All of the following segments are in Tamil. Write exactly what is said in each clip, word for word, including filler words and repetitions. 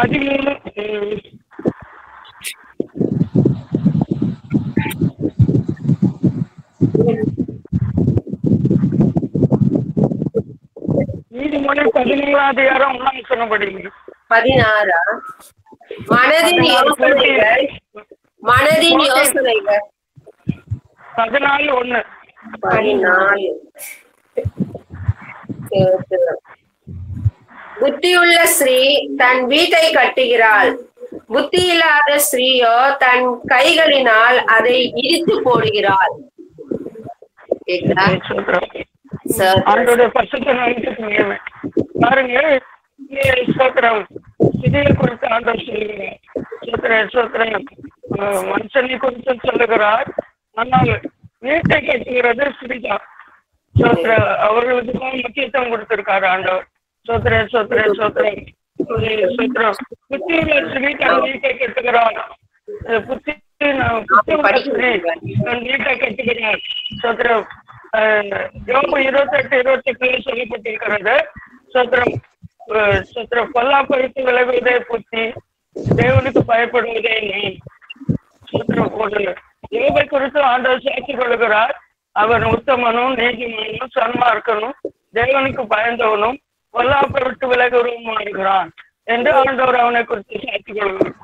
particular uh, நீதிமொழி பதினேழாவது அதிகாரம் ஒன்றாம் சொல்லப்படுகிறது. பதினாறா? மனதின் யோசனைகள் மனதின் யோசனைகள் பதினாலு ஒண்ணு பதினாலு. புத்தியுள்ள ஸ்ரீ தன் வீட்டை கட்டுகிறாள், புத்தி இல்லாத ஸ்ரீயோ தன் கைகளினால் அதை இடித்து போடுகிறாள். பாருங்க, இதையை குறித்து ஆண்டவர் சொல்லுகிறார், மனுஷனை குறித்து சொல்லுகிறார். ஆனால் வீட்டை கட்டுகிறது ஸ்ரீதா. சோத்ர அவர்களுக்கு முக்கியத்துவம் கொடுத்திருக்காரு ஆண்டவர். சோத்ர சோத்ர சோத்ரம் சோத்ரம் புத்தியுள்ள ஸ்ரீ தன் வீட்டை கட்டுகிறாள், புத்தி வீட்டை கட்டுகிறாள். சோத்ரம் இருபத்தி எட்டு இருபத்தி எட்டுல சொல்லப்பட்டிருக்கிறது. சோத்ரம் சோத்ரம் பொல்லாப்பறித்து விளைவுவதே புத்தி, தேவனுக்கு பயப்படுவதே நீ. சோத்ரம் போடுங்க. யோபை குறித்து ஆண்டவர் சாட்சி கொள்கிறார், அவன் உத்தமனும் நீதிமனும் சன்மார்க்கனும் தேவனுக்கு பயந்தவனும் பொல்லாப்பறித்து விலகுறவுமா இருக்கிறான் என்று ஆண்டவர் அவனை குறித்து சாட்சி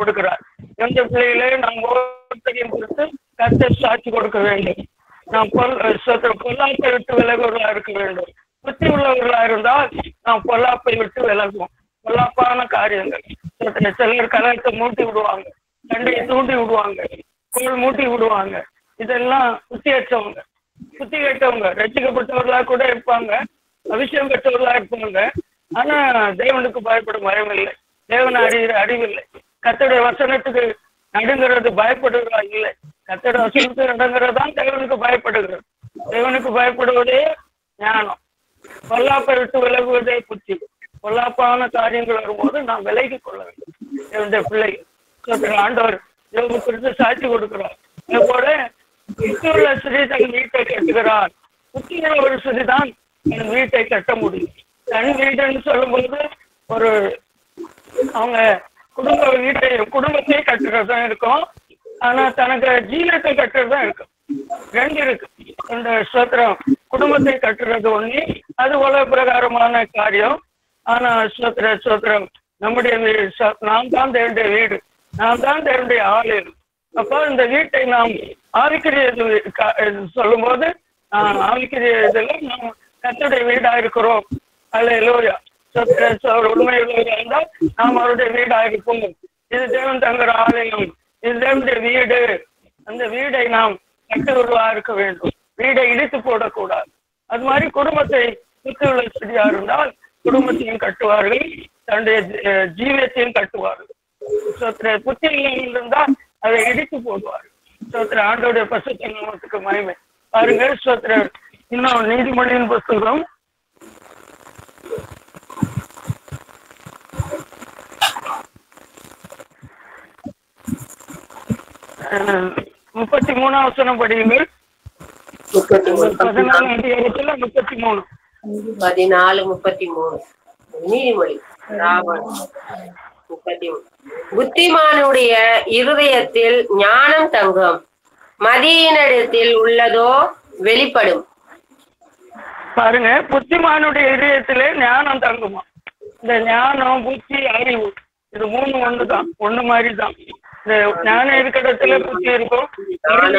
கொடுக்கிறார். எந்த பிள்ளைகளே நாம் ஒவ்வொருத்தரையும் குறித்து கர்த்தர் சாட்சி கொடுக்க வேண்டும். நாம் பொல் சோத்ரம் பொல்லாப்பை விட்டு விலகுறவர்களா இருக்க வேண்டும். புத்தி உள்ளவர்களா இருந்தால் நாம் பொல்லாப்பை விட்டு விலகுவோம். பொல்லாப்பான காரியங்கள், சிலர் கலத்தை மூட்டி விடுவாங்க, தண்டையை தூண்டி விடுவாங்க, மூட்டி விடுவாங்க. இதெல்லாம் புத்தி அச்சவங்க, புத்தி கேட்டவங்க. ரசிக்கப்பட்டவர்களா கூட இருப்பாங்க, அபிஷேகம் பெற்றவர்களா இருப்பாங்க, ஆனா தேவனுக்கு பயப்படும் பயம் இல்லை, தேவனை அறிகிற அறிவில்லை, கர்த்தருடைய வசனத்துக்கு நடுங்கிறது பயப்படுகிறதா இல்லை. கர்த்தருடைய வசனத்துக்கு நடங்கிறதான் தேவனுக்கு பயப்படுகிறது. தேவனுக்கு பயப்படுவதே ஞானம். பொல்லாப்பை விட்டு விலகுவதே புத்தி. பொல்லாப்பான காரியங்கள் வரும்போது நாம் விலகி கொள்ள வேண்டும். என்னுடைய பிள்ளைகள் ஆண்டவர் குறித்து சாட்சி கொடுக்கிறார். அதோட புத்தியுள்ள ஸ்ரீ தன் வீட்டை கட்டுகிறார். புத்தியுள்ள ஒரு ஸ்ரீதான் தன் வீட்டை கட்ட முடியும். தன் வீடுன்னு சொல்லும்போது ஒரு அவங்க குடும்ப வீட்டை குடும்பத்தையே கட்டுறது தான் இருக்கும், ஆனா தனக்கு ஜீவனத்தை கட்டுறது தான் இருக்கும். ரெண்டு இருக்கு. இந்த ஸ்தோத்திரம் குடும்பத்தை கட்டுறது ஒண்ணு, அது உலக பிரகாரமான காரியம். ஆனா ஸ்தோத்திர ஸ்தோத்திரம் நம்முடைய நாம் தான் தேவனுடைய வீடு, நாம் தான் தேவனுடைய ஆளு. அப்போ இந்த வீட்டை நாம் ஆவிக்குரிய சொல்லும் போது ஆவிக்குரிய இதெல்லாம் நாம் கர்த்தருடைய வீடா இருக்கிறோம். அல்ல எல்லோரியா உண்மை உள்ளவர்கள் இருந்தால் நாம் அவருடைய வீடா இருக்கும். இது தேவன் தங்குற ஆலயம், இது தேவனுடைய வீடு. அந்த வீடை நாம் கட்டுவா இருக்க வேண்டும், வீடை இடித்து போடக்கூடாது. அது மாதிரி குடும்பத்தை சுற்றியுள்ள சரியா இருந்தால் குடும்பத்தையும் கட்டுவார்கள், தன்னுடைய ஜீவியத்தையும் கட்டுவார்கள். புத்தி இருந்தால் அதை இடித்து போடுவார்கள். சோத்ர ஆண்டோடைய பசுத்த நாமத்துக்கு மகிமை. பாருங்க சோத்ர, இன்னும் நீதிமொழியின் புத்தகம் முப்பத்தி மூணாம் வசனம் படியுங்கள். பதினாலு அதிகாரத்துல முப்பத்தி மூணு பதினாலு முப்பத்தி மூணு நீதிமொழி முப்பத்தி மூணு. புத்திமானுடைய இருதயத்தில் ஞானம் தங்கும், மதியினிடத்தில் உள்ளதோ வெளிப்படும். பாருங்க, புத்திமானுடைய இதயத்திலே ஞானம் தங்குமா? இந்த ஞானம், புத்தி, அறிவு இது மூணு ஒண்ணுதான், ஒண்ணு மாதிரி தான். இந்த ஞானம் இருக்கிற இடத்துல புத்தி இருக்கும்,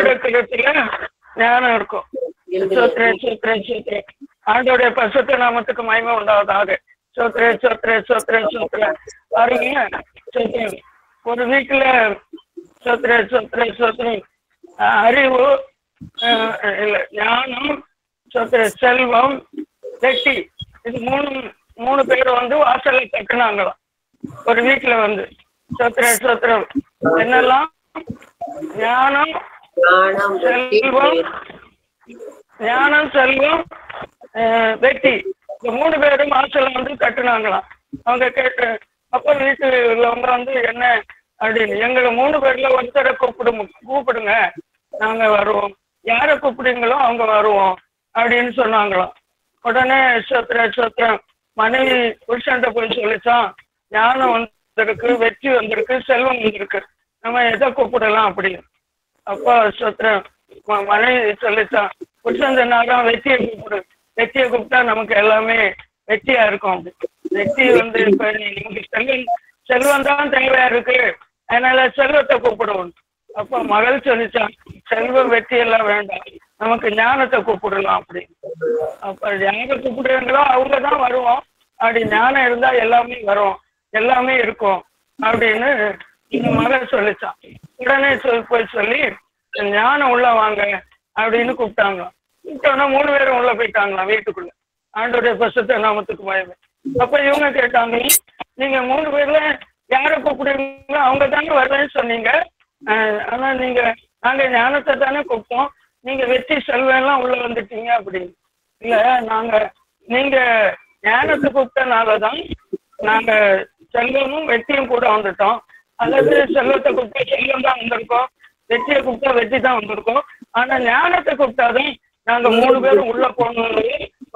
இருக்கிற இடத்துல ஞானம் இருக்கும். சோத்ரே சோத்ரே சோத்ரே ஆண்டோடைய பரிசுத்த நாமத்துக்கு மகிமை உண்டாவதாக. சோத்ரே சோத்ரே சோத்ரே சோத்ரே பாருங்க, ஒரு வீட்டுல சொத்துற சொத்துற சொத்து அறிவு இல்ல ஞானம் சொத்துற செல்வம் வெட்டி இது மூணு மூணு பேர் வந்து வாசலை கட்டினாங்களாம் ஒரு வீட்டுல வந்து. சொத்துற சொத்துறம் என்னெல்லாம்? ஞானம் செல்வம், ஞானம் செல்வம் வெட்டி இந்த மூணு பேரும் வாசலை வந்து கட்டினாங்களாம். அவங்க கேட்ட அப்ப வீட்டு உள்ளவங்க வந்து என்ன அப்படின்னு, எங்களை மூணு பேர்ல ஒருத்தரை கூப்பிடும் கூப்பிடுங்க நாங்க வருவோம், யாரை கூப்பிடுங்களோ அவங்க வருவோம் அப்படின்னு சொன்னாங்களாம். உடனே சோத்ர சோத்ரம் மனைவி புருஷன்ட்ட போய் சொல்லிச்சான், ஞானம் வந்து வந்திருக்கு, வெற்றி வந்திருக்கு, செல்வம் வந்திருக்கு, நம்ம எதை கூப்பிடலாம் அப்படின்னு அப்பா சத்திரம் மனைவி சொல்லித்தான் புருஷன் சொன்னாலும் வெற்றியை கூப்பிடு, வெற்றியை கூப்பிட்டா நமக்கு எல்லாமே வெற்றியா இருக்கும் அப்படி. வெற்றி வந்து இப்ப நமக்கு செல்வம் செல்வம் தான் தேவையா இருக்கு, அதனால செல்வத்தை கூப்பிடுவோம். அப்ப மகள் சொல்லிச்சான் செல்வ வெற்றி எல்லாம் வேண்டாம், நமக்கு ஞானத்தை கூப்பிடலாம் அப்படின்னு. அப்ப யாரை கூப்பிடுறீங்களோ அவங்கதான் வருவோம், அப்படி ஞானம் இருந்தா எல்லாமே வரும், எல்லாமே இருக்கும் அப்படின்னு இந்த மகள் சொல்லிச்சான். உடனே சொல் போய் சொல்லி ஞானம் உள்ள வாங்க அப்படின்னு கூப்பிட்டாங்க. கூப்பிட்டோன்னா மூணு பேரும் உள்ள போயிட்டாங்களாம் வீட்டுக்குள்ள. ஆண்டோடைய பசுத்த நாமத்துக்கு மயமே. அப்ப இவங்க கேட்டாங்க, நீங்க மூணு பேர்ல யாரை கூப்பிடுறீங்களோ அவங்க தானே வரலன்னு சொன்னீங்க, ஆனா நீங்க நாங்க ஞானத்தை தானே கூப்பிட்டோம், நீங்க வெற்றி செல்வம் எல்லாம் உள்ள வந்துட்டீங்க அப்படின்னு. இல்ல நாங்க நீங்க ஞானத்தை கூப்பிட்டனாலதான் நாங்க செல்வமும் வெற்றியும் கூட வந்துட்டோம், அல்லது செல்வத்தை கூப்பிட்டா செல்வம் தான் வந்திருக்கோம், வெற்றியை கூப்பிட்டா வெற்றி தான் வந்திருக்கோம், ஆனா ஞானத்தை கூப்பிட்டாதான் நாங்க மூணு பேரும் உள்ள போகணும்னு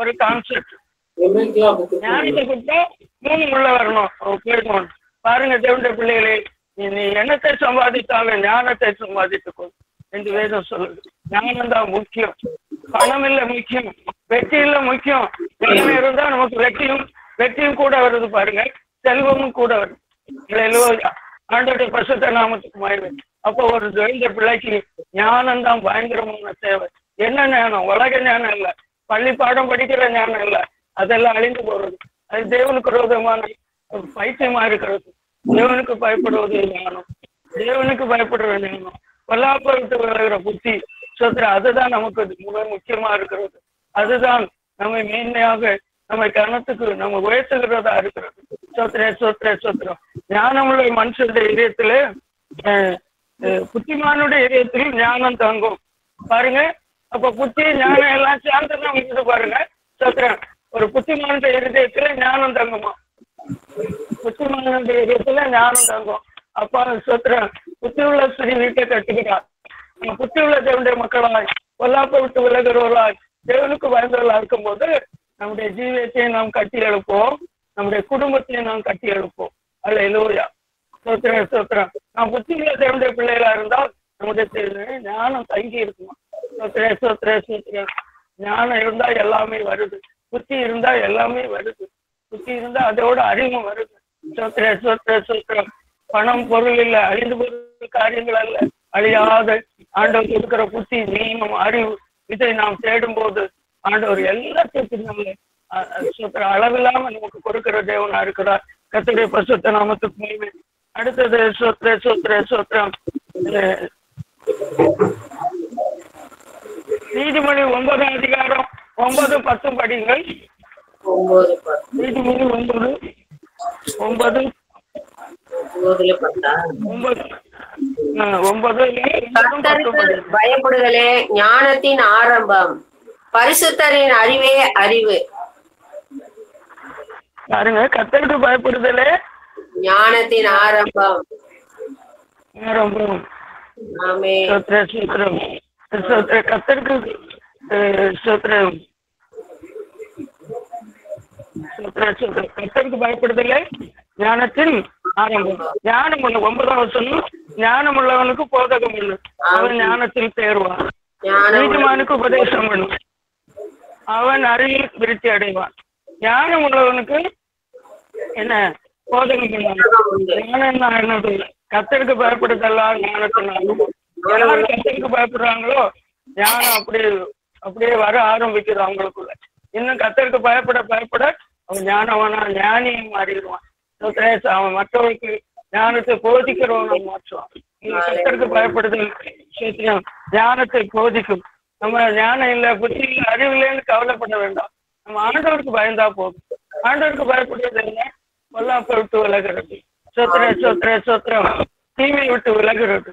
ஒரு கான்செப்ட். ஞானத்தை கூப்பிட்டா மூணு உள்ள வரணும் போயிடுவோம். பாருங்க தேவனுடைய பிள்ளைகளே, நீ எண்ணத்தை சம்பாதித்தாங்க ஞானத்தை சம்பாதித்துக்கொள் என்று வேதம் சொல்லுது. ஞானம் தான் முக்கியம், பணம் இல்லை முக்கியம், வெற்றி இல்லை முக்கியம். ஞானம் இருந்தா நமக்கு வெற்றியும் வெற்றியும் கூட வருது பாருங்க, செல்வமும் கூட வருது. ஆண்டோடைய பரிசுத்த நாமத்துக்கு மகிமை. அப்போ ஒரு தேவனுடைய பிள்ளைக்கு ஞானம் தான் பயங்கரமான தேவை. என்ன ஞானம்? உலக ஞானம் இல்லை, பள்ளி பாடம் படிக்கிற ஞானம் இல்லை, அதெல்லாம் அழிந்து போறது, அது தேவனுக்கு விரோதமான பைத்தியமா இருக்கிறது. தேவனுக்கு பயப்படுவது ஞானம், தேவனுக்கு பயப்படுற ஞானம், பல்லாபுரத்து விளைகிற புத்தி சொத்து, அதுதான் நமக்கு மிக முக்கியமா இருக்கிறது. அதுதான் நம்ம மேன்மையாக நம்ம கணத்துக்கு நம்ம உயர்த்துகிறதா இருக்கிறது. சொத்திர சொத்திர சொத்திரம் ஞானமுள்ள மனுஷனுடைய இதயத்துல புத்திமானுடைய இதயத்திலும் ஞானம் தங்கும் பாருங்க. அப்ப புத்தி ஞானம் எல்லாம் சேர்ந்துதான் இருக்குது பாருங்க. சொத்திரம் ஒரு புத்திமானுடைய இதயத்துல ஞானம் தங்குமா, புத்திமானுடைய இதயத்துல ஞானம் தங்கும். அப்பா சொத்திரம் புத்தி உள்ள ஸ்ரீ வீட்டை கட்டுகிறார். புத்தி உள்ள தேவனுடைய மக்களாய் பொல்லாப்ப விட்டு விலகிறவர்களாய் தேவனுக்கு வாழ்ந்தவர்களா இருக்கும் போது நம்முடைய ஜீவியத்தையும் நாம் கட்டி எழுப்போம், நம்முடைய குடும்பத்தையும் நாம் கட்டி எழுப்போம். அல்ல எல்லோயா சோத்திரம் சோத்திரம். நான் புத்தி உள்ள தேவனுடைய பிள்ளைகளா இருந்தால் நம்முடைய ஞானம் தங்கி இருக்குமா. சோத்திர சோத்திர சோத்திரம். ஞானம் இருந்தா எல்லாமே வருது, புத்தி இருந்தா எல்லாமே வருது, புத்தி இருந்தா அதோட அறிவும் வருது. சோத்திர சோத்திர சோத்திரம். பணம் பொருள் இல்ல, அழிந்து போற காரியங்கள் அல்ல, அழியாத ஆண்டவர் இருக்கிற புத்தி நியமம் அறிவு இதை நாம் தேடும் போது ஆண்டவர் எல்லாத்தையும் நம்ம அளவில்லாம நமக்கு கொடுக்கிற தேவனா இருக்கிறார். கர்த்தருடைய பரிசுத்த நாமத்துக்கு மகிமை. அடுத்தது சோத்ர சோத்ர சோத்ரம் நீதிமொழி ஒன்பதாம் அதிகாரம் ஒன்பது பத்து படிங்கள். நீதிமொழி ஒன்பது ஒன்பது பயப்படுதலே ஞானத்தின் ஆரம்பம், பரிசுத்தரின் அறிவே அறிவு. பாருங்க, கர்த்தருக்கு பயப்படுதலே ஞானத்தின் ஆரம்பம். கர்த்தருக்கு கர்த்தருக்கு பயப்படுதலே ஞானத்தின் ஆரம்பம். ஞானம் உள்ள ஒன்பதாம் வசனம், ஞானம் உள்ளவனுக்கு போதகம் இல்லை, அவன் ஞானத்தில் தேர்வான். நீதிமானுக்கு உபதேசம் பண்ணும், அவன் அறிவில் விருத்தி அடைவான். ஞானம் உள்ளவனுக்கு என்ன போதகம் பண்ணுவாங்க. கர்த்தருக்கு பயப்படுதெல்லாம் ஞானத்தின் ஆரம்பம். எல்லாரும் கர்த்தருக்கு பயப்படுறாங்களோ ஞானம் அப்படியே அப்படியே வர ஆரம்பிக்குது அவங்களுக்குள்ள. இன்னும் கர்த்தருக்கு பயப்பட பயப்பட அவன் ஞானவானா ஞானியும் மாறிடுவான். அவன் மற்றவருக்கு ஞானத்தை போதிக்கிறவனை மாற்றுவான். கர்த்தருக்கு பயப்படுதல் ஞானத்தை போதிக்கும். நம்ம ஞானம் இல்லை புத்தி இல்லை அறிவு இல்லைன்னு கவலைப்பட வேண்டாம், நம்ம ஆண்டவருக்கு பயந்தா போதும். ஆண்டவருக்கு பயப்படுறது என்ன? பொல்லாப்பை விட்டு விலகிறது, சொத்திர சொத்திர சொத்திரம் தீமையை விட்டு விலகிறது,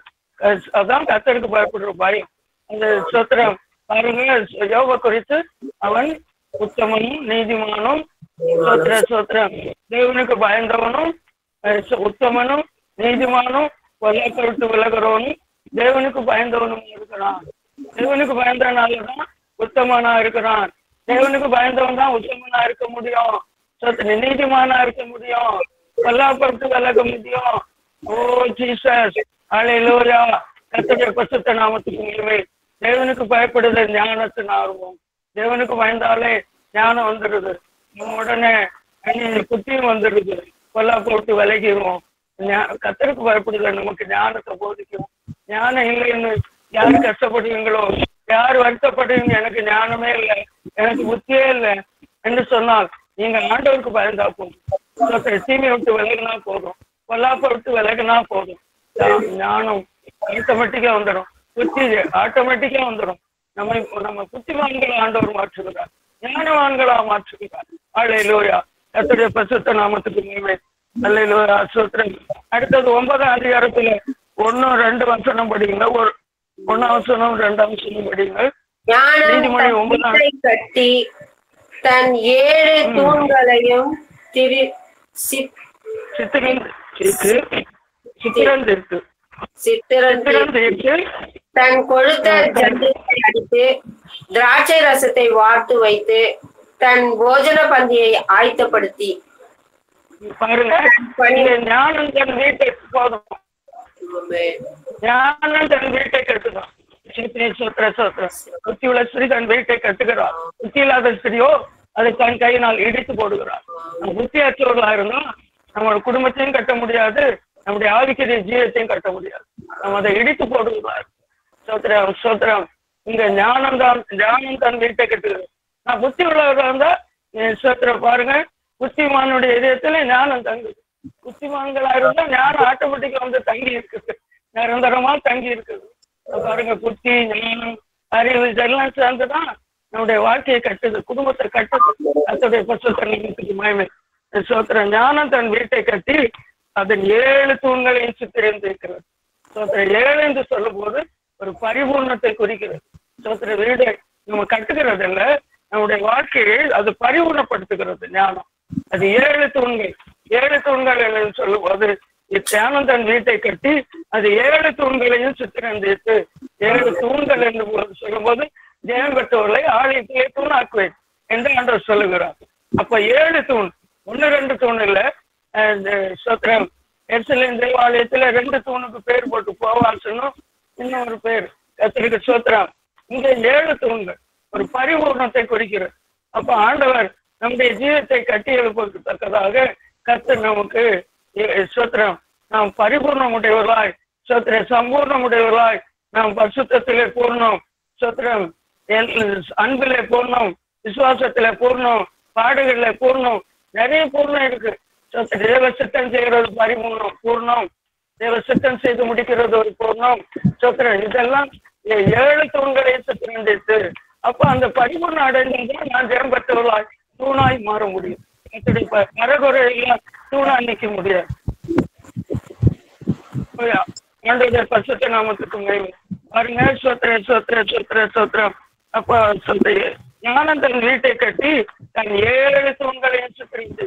அதான் கர்த்தருக்கு பயப்படுற பயம். அந்த சொத்திரம் பாருங்க, யோகா குறித்து அவன் உத்தமனும் நீதிமானும் சோத்ர சோத்ரம் தேவனுக்கு பயந்தவனும் உத்தமனும் நீதிமானும் பொல்லாப்பை விட்டு விலகிறவனும் தேவனுக்கு பயந்தவனும் இருக்கிறான். தேவனுக்கு பயந்தவனாலதான் உத்தமனா இருக்கிறான். தேவனுக்கு பயந்தவன் தான் உத்தமனா இருக்க முடியும், நீதிமானா இருக்க முடியும், Wala pang talaga mo Diyos. Oh, Jesus. Hallelujah. கர்த்தருடைய பரிசுத்த நாமத்துக்கு உயர்வே. தேவனுக்கு பயப்படுதல் ஞானத்தின் ஆர்வம். தேவனுக்கு பயந்தாலே ஞானம் வந்துடுது. உடனே புத்தியும் வந்துடுது. கொல்லா போட்டு விலகிடுவோம். கர்த்தருக்கு பயப்படுதல் நமக்கு ஞானத்தை போதிக்கும். ஞானம் இல்லைன்னு யார் கஷ்டப்படுவீங்களோ, யார் வருத்தப்படுவீங்க, எனக்கு ஞானமே இல்லை, எனக்கு புத்தியே இல்லை என்று சொன்னால் நீங்க ஆண்டவருக்கு பயந்தா போதும். தீமை விட்டு விலகினா போதும், கொல்லாப்பை விட்டு விலகினா போதும், ஞானம் ஆட்டோமேட்டிக்கா வந்துடும். புத்தி ஆட்டோமேட்டிக்கா வந்துடும். நம்ம நம்ம புத்திமான்களை ஆண்டவர் மாற்றுகிறார், ஞானவான்களா மாற்றுகிறார். ஹல்லேலூயா. கர்த்தருடைய பரிசுத்த நாமத்துக்கு மேலே ஹல்லேலூயா ஸ்தோத்திரம். அடுத்தது ஒன்பதாம் அதிகாரத்துல ஒன்னும் ரெண்டு வசனம் படிங்க. ஒரு ஒன்னாம் வசனம் ரெண்டாம் வசனம் படிங்கள். நீதிமொழி ஒன்பதாம் கட்டி தன் ஏழு தூண்களையும் தன் கொழுத்த ஜந்தியை அடித்து திராட்சை ரசத்தை வார்த்து வைத்து தன் போஜன பந்தியை ஆயத்தப்படுத்தி. ஞானம் தன் வீட்டை ஞானம் தன் வீட்டை கட்டுதான். புத்தி உள்ள ஸ்திரீ தன் வீட்டை கட்டுகிறார், புத்தி இல்லாத ஸ்திரியோ அதை தன் கையினால் இடித்து போடுகிறார். புத்தி அற்றவர்களா இருந்தோம் நம்மளோட குடும்பத்தையும் கட்ட முடியாது, நம்முடைய ஆவிக்குரிய ஜீவத்தையும் கட்ட முடியாது. நம்ம அதை இடித்து போடுகிறார். சோத்ரம் சோத்ரம். இங்க ஞானம் தான் ஞானம் தன் வீட்டை கட்டுகிறது. நான் புத்தி உள்ளவர்களா இருந்தா சோத்திரம் பாருங்க, புத்திமானுடைய இதயத்துல ஞானம் தங்குது. புத்திமான்களா இருந்தா ஞானம் ஆட்டோமேட்டிக்கா வந்து தங்கி இருக்குது, நிரந்தரமா தங்கி இருக்குது. பாருங்க, புத்தி ஞானம் அறிவு இதெல்லாம் சேர்ந்துதான் நம்முடைய வாழ்க்கையை கட்டுது, குடும்பத்தை கட்டுது. அதோடைய பசுத்தன்மைக்கு மயமே சோத்திர. ஞானம் தன் வீட்டை கட்டி அதன் ஏழு தூண்களையும் சுத்திருந்திருக்கிறது. சோத்திர ஏழு என்று சொல்லும் போது ஒரு பரிபூர்ணத்தை குறிக்கிறது. சோத்திர வீடு நம்ம கட்டுகிறது இல்ல, நம்முடைய வாழ்க்கையை அது பரிபூர்ணப்படுத்துகிறது ஞானம். அது ஏழு தூண்கள். ஏழு தூண்கள் என்னன்னு சொல்லும் போது ஞானம் தன் வீட்டை கட்டி அது ஏழு தூண்களையும் சுத்திரந்தித்து. ஏழு தூண்கள் என்று சொல்லும் போது ஜெயம் பெற்றவர்களை ஆலயத்திலே தூணாக்குவேன் என்று ஆண்டவர் சொல்லுகிறார். அப்ப ஏழு தூண், ஒன்னு ரெண்டு தூண் இல்ல. சோத்திரம். எருசலேம் தேவாலயத்துல ரெண்டு தூணுக்கு பேர் போட்டு போவாசனும் இன்னொரு பேர். கர்த்தருக்கு சோத்திரம். இங்க ஏழு தூண்கள் ஒரு பரிபூர்ணத்தை குறிக்கிறது. அப்ப ஆண்டவர் நம்முடைய ஜீவத்தை கட்டி எழுப்பத்தக்கதாக கர்த்தர் நமக்கு சோத்திரம் நாம் பரிபூர்ணம் உடையவர்களாய், சோத்திர சம்பூர்ணம் உடையவர்களாய், நாம் பரிசுத்திலே பூர்ணம், சோத்திரம் அன்பிலே பூர்ணம், விசுவாசத்திலே பூர்ணம், பாடுகளிலே பூர்ணம், நிறைய பூர்ணம் இருக்கு. சோத்திர தேவ சித்தம் செய்கிறது பரிபூர்ணம் பூர்ணம், தேவ சித்தம் செய்து முடிக்கிறது ஒரு பூர்ணம். சோத்திரம் இதெல்லாம் ஏழு தூண்களை சுத்திரந்தித்து. அப்ப அந்த பரிபூர்ணம் அடைந்ததுதான் நான் ஜெயம் பெற்றவர்களாய் தூணாய் மாற முடியும். மரகுறையெல்லாம் தூணா நிக்க முடியாது. ஆண்டவருடைய பரிசுத்த நாமத்துக்கு மகிமை. பாருங்க, சோத்திர சோத்திர சோத்திர சோத்திரம். அப்ப சொல்ற ஞானம் தன் வீட்டை கட்டி தன் ஏழு தூண்களையும் சுத்திருந்து.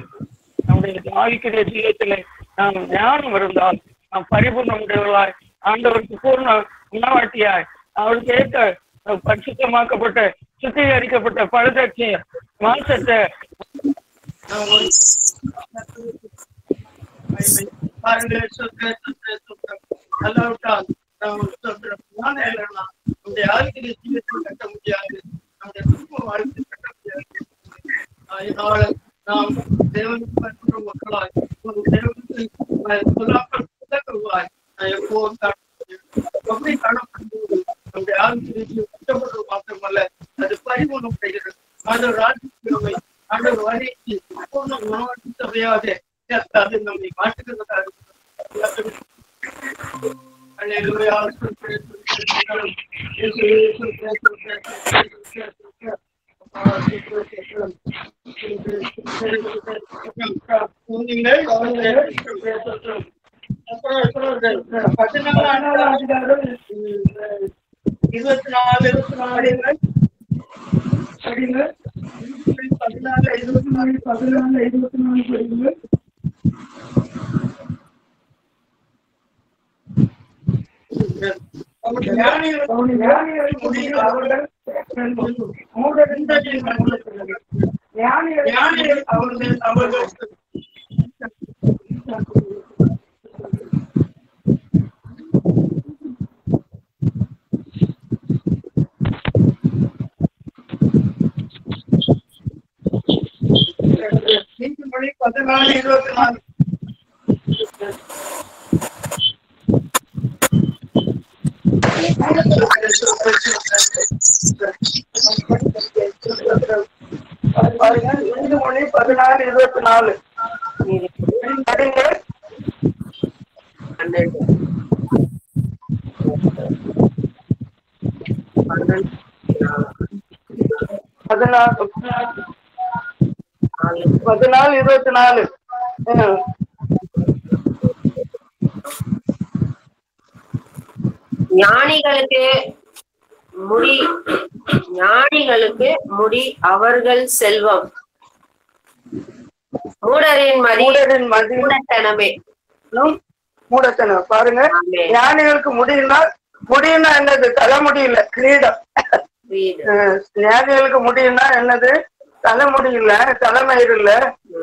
நம்முடைய ஆவிக்குரிய ஜீவத்திலே நாம் ஞானம் இருந்தால் நாம் பரிபூர்ணம் உடையவர்களாய், ஆண்டவருக்கு பூர்ண உணவாட்டியாய், அவருக்கு ஏற்ற பரிசுத்தமாக்கப்பட்ட சுத்திகரிக்கப்பட்ட பழுதற்ற மாசத்தை அல்லாவிட்டால் நம்முடைய ஆரோக்கிய ஜீவத்தில் கட்ட முடியாது, நம்முடைய குடும்ப வாழ்க்கை கட்ட முடியாது. இதனால நாம் தேவனுக்கு மக்களாய் ஒரு தேவனுக்கு சொல்லாப்படுவாய் எப்போதும் எப்படி காணப்படும்போது நம்முடைய ஆரோக்கிய ஜீவன் கட்டப்படுவது மாத்திரமல்ல அது பரிபூர்ணம் செய்கிறது. ஆண்டவர் ராஜ்யத்திலே ஆண்டவர் வரைக்கு பூர்ண உணவாட்டு சபையாக அது நம்மை மாற்றுகிறதா இருக்கிறது. இருபத்தி நாலு இருபத்தி நாலு படிங்க. பதினாலு இருபத்தி நாலு பதினாலு இருபத்தி நாலு படிங்க. அவர்கள் அவர்கள் பதினாலு இருபத்தி நாலு பாருங்க, ரெண்டு மணி பதினாறு இருபத்தி நாலு பதினாலு இருபத்தி நாலு ஞானிகளுக்கு முடி ஞானிகளுக்கு முடி அவர்கள் செல்வம், மூடரின் மூடரின் மதி மூடத்தனமே மூடத்தனம். பாருங்க, ஞானிகளுக்கு முடியினால் முடியும்னா என்னது? தலைமுடி இல்ல, கிரீடம். ஞானிகளுக்கு முடியும்னா என்னது? தலைமுடி இல்ல, தலைமயிர் இல்ல,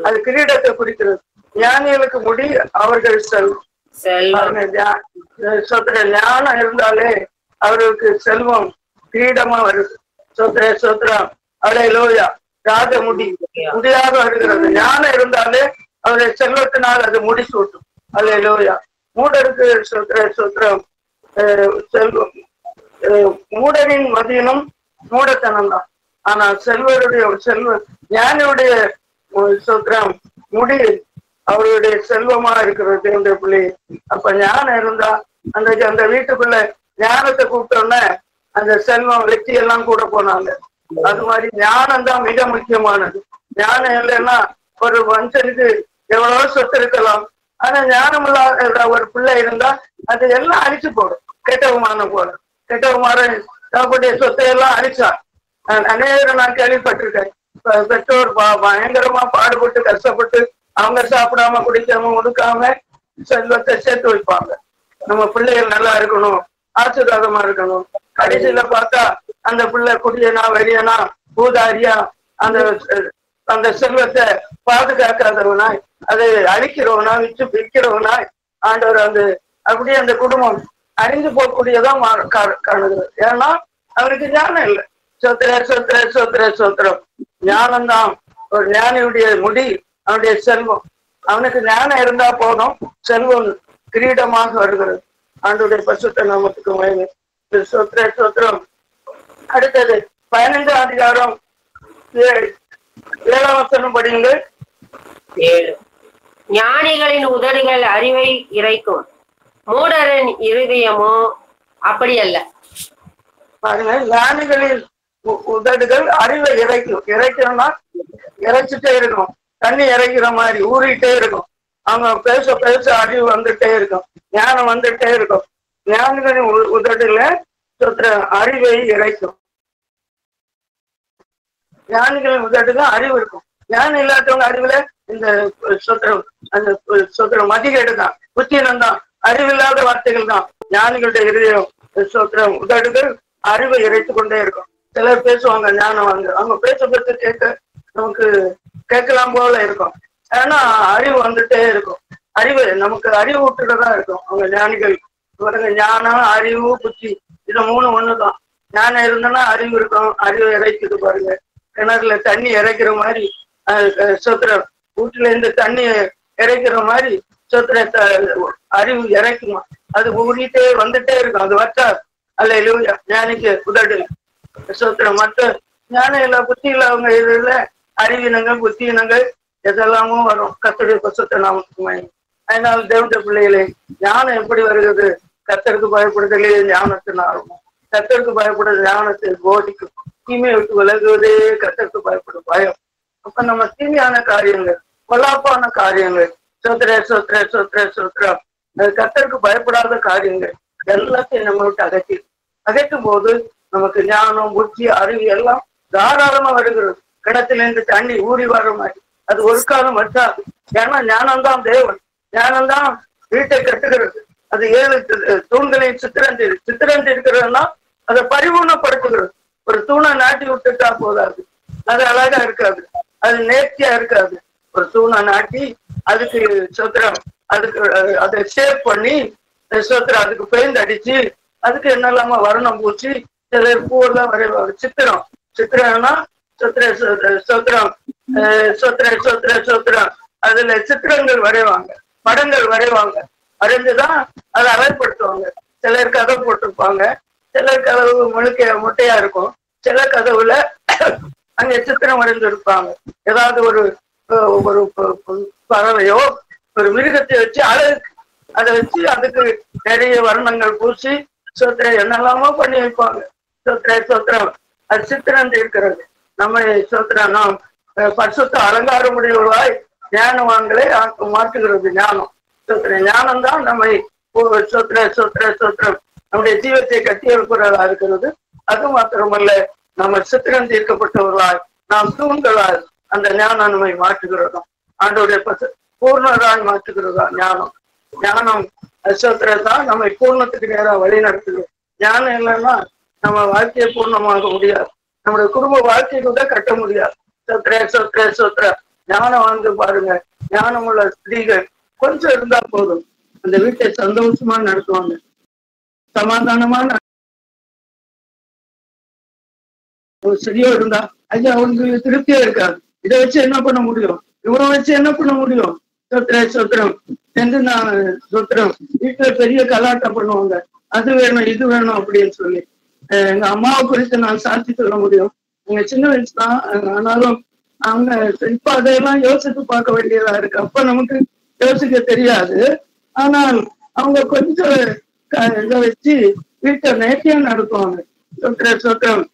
அது கிரீடத்தை குறிக்கிறது. ஞானிகளுக்கு முடி அவர்கள் செல்வம். சோத்திர ஞானம் இருந்தாலே அவர்களுக்கு செல்வம் கிரீடமா வருது. சோத்திர சோத்திரம் அடே லோயா. ராஜ முடி முடியாக வருகிறது. ஞானம் இருந்தாலே அவருடைய செல்வத்தினால் அது முடி சூட்டும். அடே லோயா. மூடருக்கு சோத்திர சோத்திரம் செல்வம். மூடரின் மதியனும் மூடத்தனம் தான். ஆனா செல்வருடைய செல்வ ஞானியுடைய சோத்திரம் முடி அவருடைய செல்வமா இருக்கிறது. தேவனுடைய பிள்ளை, அப்ப ஞானம் இருந்தா அந்த அந்த வீட்டுக்குள்ள ஞானத்தை கூப்பிட்டோன்னே அந்த செல்வம் வெற்றி எல்லாம் கூட போனாங்க. அது மாதிரி ஞானம் தான் மிக முக்கியமானது. ஞானம் இல்லைன்னா ஒரு மனுஷனுக்கு எவ்வளவோ சொத்து இருக்கலாம், ஆனா ஞானம் இல்லாத ஒரு பிள்ளை இருந்தா அது எல்லாம் அழிச்சு போடும். கெட்டவமானம் போல கெட்டவமானம் தன்னுடைய சொத்தையெல்லாம் அழிச்சா அநேகரை நான் கேள்விப்பட்டிருக்கேன். பெற்றோர் பயங்கரமா பாடுபட்டு கஷ்டப்பட்டு அவங்க சாப்பிடாம குடிக்காம ஒடுக்காம செல்வத்தை சேர்த்து வைப்பாங்க. நம்ம பிள்ளைகள் நல்லா இருக்கணும், ஆசீர்வாதமா இருக்கணும். கடைசியில பார்த்தா அந்த பிள்ளை குடியனா வெறியனா பூதாரியா அந்த அந்த செல்வத்தை பாதுகாக்காதவனாய் அதை அழிக்கிறவனா விற்று விற்கிறவனாய் ஆண்டவர் அந்த அப்படியே அந்த குடும்பம் அழிந்து போகக்கூடியதான் காணுகிறது. ஏன்னா அவருக்கு ஞானம் இல்லை. சோத்திர சோத்திர சோத்திர சோத்திரம் ஞானம்தான். ஒரு ஞானியுடைய முடி அவனுடைய செல்வம். அவனுக்கு ஞானம் இருந்தா போதும், செல்வம் கிரீடமாக வருகிறது. ஆண்டுடைய பசுத்த நாமத்துக்கு மகிமை. சோத்திர சோத்திரம். அடுத்தது பதினைஞ்சாம் அதிகாரம் ஏழாம் வசனம் படியுங்கள். ஏழு ஞானிகளின் உதடுகள் அறிவை இறைக்கும், மூடரின் இருதயமோ அப்படி அல்ல. பாருங்க, ஞானிகளின் உதடுகள் அறிவை இறைக்கும். இறைக்கணும்னா இறைச்சிட்டே இருக்கும், தண்ணி இறைக்கிற மாதிரி ஊறிட்டே இருக்கும். அவங்க பேச பேச அறிவு வந்துட்டே இருக்கும், ஞானம் வந்துட்டே இருக்கும். ஞானிகளின் உதடுல அறிவை இறைக்கும். ஞானிகளின் உதடுல அறிவு இருக்கும். ஞானம் இல்லாதவங்க அறிவுல இந்த சொத்திரம் அந்த சொத்திரம் மதிகேடு தான், புத்தினம் தான், அறிவில்லாத வார்த்தைகள் தான். ஞானிகளுடைய இருதயம் சொத்திரம் உதடுகள் அறிவை இறைத்து கொண்டே இருக்கும். சிலர் பேசுவாங்க ஞானம் வாங்க, அவங்க பேச பேச கேட்க நமக்கு கேட்கலாம் போல இருக்கும். ஏன்னா அறிவு வந்துட்டே இருக்கும். அறிவு நமக்கு அறிவு விட்டுட்டுதான் இருக்கும். அவங்க ஞானிகள் பாருங்க, ஞானம் அறிவு புத்தி இது மூணு ஒண்ணுதான். ஞானம் இருந்தோன்னா அறிவு இருக்கும், அறிவு இறைக்குது. பாருங்க, கிணறுல தண்ணி இறைக்கிற மாதிரி சொத்திரம் வீட்டுல இருந்து தண்ணி இறைக்கிற மாதிரி சொத்திரத்தை அறிவு இறைக்குமா, அது ஊறிட்டே வந்துட்டே இருக்கும். அது வச்சா அல்ல இல்லையா ஞானிக்கு உதடு சொத்திரம். மற்ற ஞானம் இல்லை புத்தி இல்லை அவங்க இதுல அறிவினங்கள் புத்தியினங்கள் எதெல்லாமும் வரும். கத்தருடைய பசுத்த நாமத்துக்கு மகிமை. அதனால தேவனுடைய பிள்ளைகளே, ஞானம் எப்படி வருகிறது? கத்தருக்கு பயப்படுதலே ஞானத்தின் ஆரம்பம். கத்தருக்கு பயப்படுறது ஞானத்தை போதிக்கும். தீமையை விட்டு விலகுவதே கத்தருக்கு பயப்படும் பயம். அப்ப நம்ம தீமையான காரியங்கள் பொல்லாப்பான காரியங்கள் சொத்திர சொத்திர சொத்திர சொத்திரம் கத்தருக்கு பயப்படாத காரியங்கள் எல்லாத்தையும் நம்ம விட்டு அகற்றி அகற்றும் போது நமக்கு ஞானம் புத்தி அறிவு எல்லாம் தாராளமா வருகிறது. கிணத்திலேருந்து தண்ணி ஊறி வர மாதிரி அது ஒரு காலம் வச்சாது. ஏன்னா ஞானம்தான் தேவன், ஞானம்தான் வீட்டை கட்டுகிறது. அது ஏழு தூண்களையும் சித்திரந்து சித்திரந்து இருக்கிறதுனா அதை பரிபூர்ணப்படுத்துகிறது. ஒரு தூணை நாட்டி விட்டுட்டா போதாது, அது அழகா இருக்காது, அது நேர்த்தியா இருக்காது. ஒரு தூணை நாட்டி அதுக்கு சொத்திரம் அதுக்கு அதை ஷேப் பண்ணி சோத்திரம் அதுக்கு பெயிண்ட் அடிச்சு அதுக்கு என்னெல்லாமா வர்ணம் பூச்சி சிலர் பூவெல்லாம் வரைவாங்க. சித்திரம் சித்திரம்னா சோத்திர சோத்திரம் சோத்திர சோத்திர சோத்திரம் அதுல சித்திரங்கள் வரைவாங்க, படங்கள் வரைவாங்க, வரைஞ்சுதான் அதை அழகுப்படுத்துவாங்க. சிலர் கதை போட்டிருப்பாங்க, சிலர் கதவு முழுக்க முட்டையா இருக்கும், சில கதவுல அங்க சித்திரம் வரைஞ்சிருப்பாங்க. ஏதாவது ஒரு ஒரு பறவையோ ஒரு மிருகத்தை வச்சு அழகு அதை வச்சு அதுக்கு நிறைய வர்ணங்கள் பூசி சோத்திர என்னெல்லாமோ பண்ணி வைப்பாங்க. சோத்திர சோத்திரம் அது சித்திரம் இருக்கிறது. நம்ம சோத்திரம் நாம் பரிசுத்த அலங்காரமுடையவர்களாய் ஞானவான்களை மாற்றுகிறது ஞானம். சோத்திர ஞானம் தான் நம்மை சோத்திர சோத்திர சோத்திரம் நம்முடைய ஜீவத்தை கட்டி எழுப்புறதா இருக்கிறது. அது மாத்திரமல்ல, நம்ம சித்திரம் தீர்க்கப்பட்டவர்களாய் நாம் தூண்களால் அந்த ஞானம் நம்மை மாற்றுகிறதும் ஆண்டோடைய பூர்ணராய் மாற்றுகிறதா ஞானம். ஞானம் சோத்திரத்தான் நம்மை பூர்ணத்துக்கு நேராக வழி நடத்துகிறோம். ஞானம் இல்லைன்னா நம்ம வாழ்க்கையை பூர்ணமாக முடியாது, நம்முடைய குடும்ப வாழ்க்கையை கூட கட்ட முடியாது. சோத்திர சோத்திர சோத்திர ஞானம் வந்து பாருங்க, ஞானம் உள்ள ஸ்திரீகள் கொஞ்சம் இருந்தா போதும் அந்த வீட்டை சந்தோஷமா நடத்துவாங்க, சமாதானமான. ஒரு ஸ்திரீயோ இருந்தா ஐயா அவங்களுக்கு திருப்தியா இருக்காது, இதை வச்சு என்ன பண்ண முடியும், இவரை வச்சு என்ன பண்ண முடியும். சோத்திர சோத்திரம் சென்று நான் சோத்திரம் வீட்டுல பெரிய கலாட்டம் பண்ணுவாங்க, அது வேணும் இது வேணும் அப்படின்னு சொல்லி. எங்க அம்மாவை குறித்து நான் சாட்சி சொல்ல முடியும், எங்க சின்ன வயசுதான், ஆனாலும் அவங்க இப்ப அதையெல்லாம் யோசித்து பார்க்க வேண்டியதா இருக்கு. அப்ப நமக்கு யோசிக்க தெரியாது, ஆனால் அவங்க கொஞ்சம் இதை வச்சு வீட்டை நேர்த்தியா நடத்துவாங்க. சோத்திர சோத்திரம்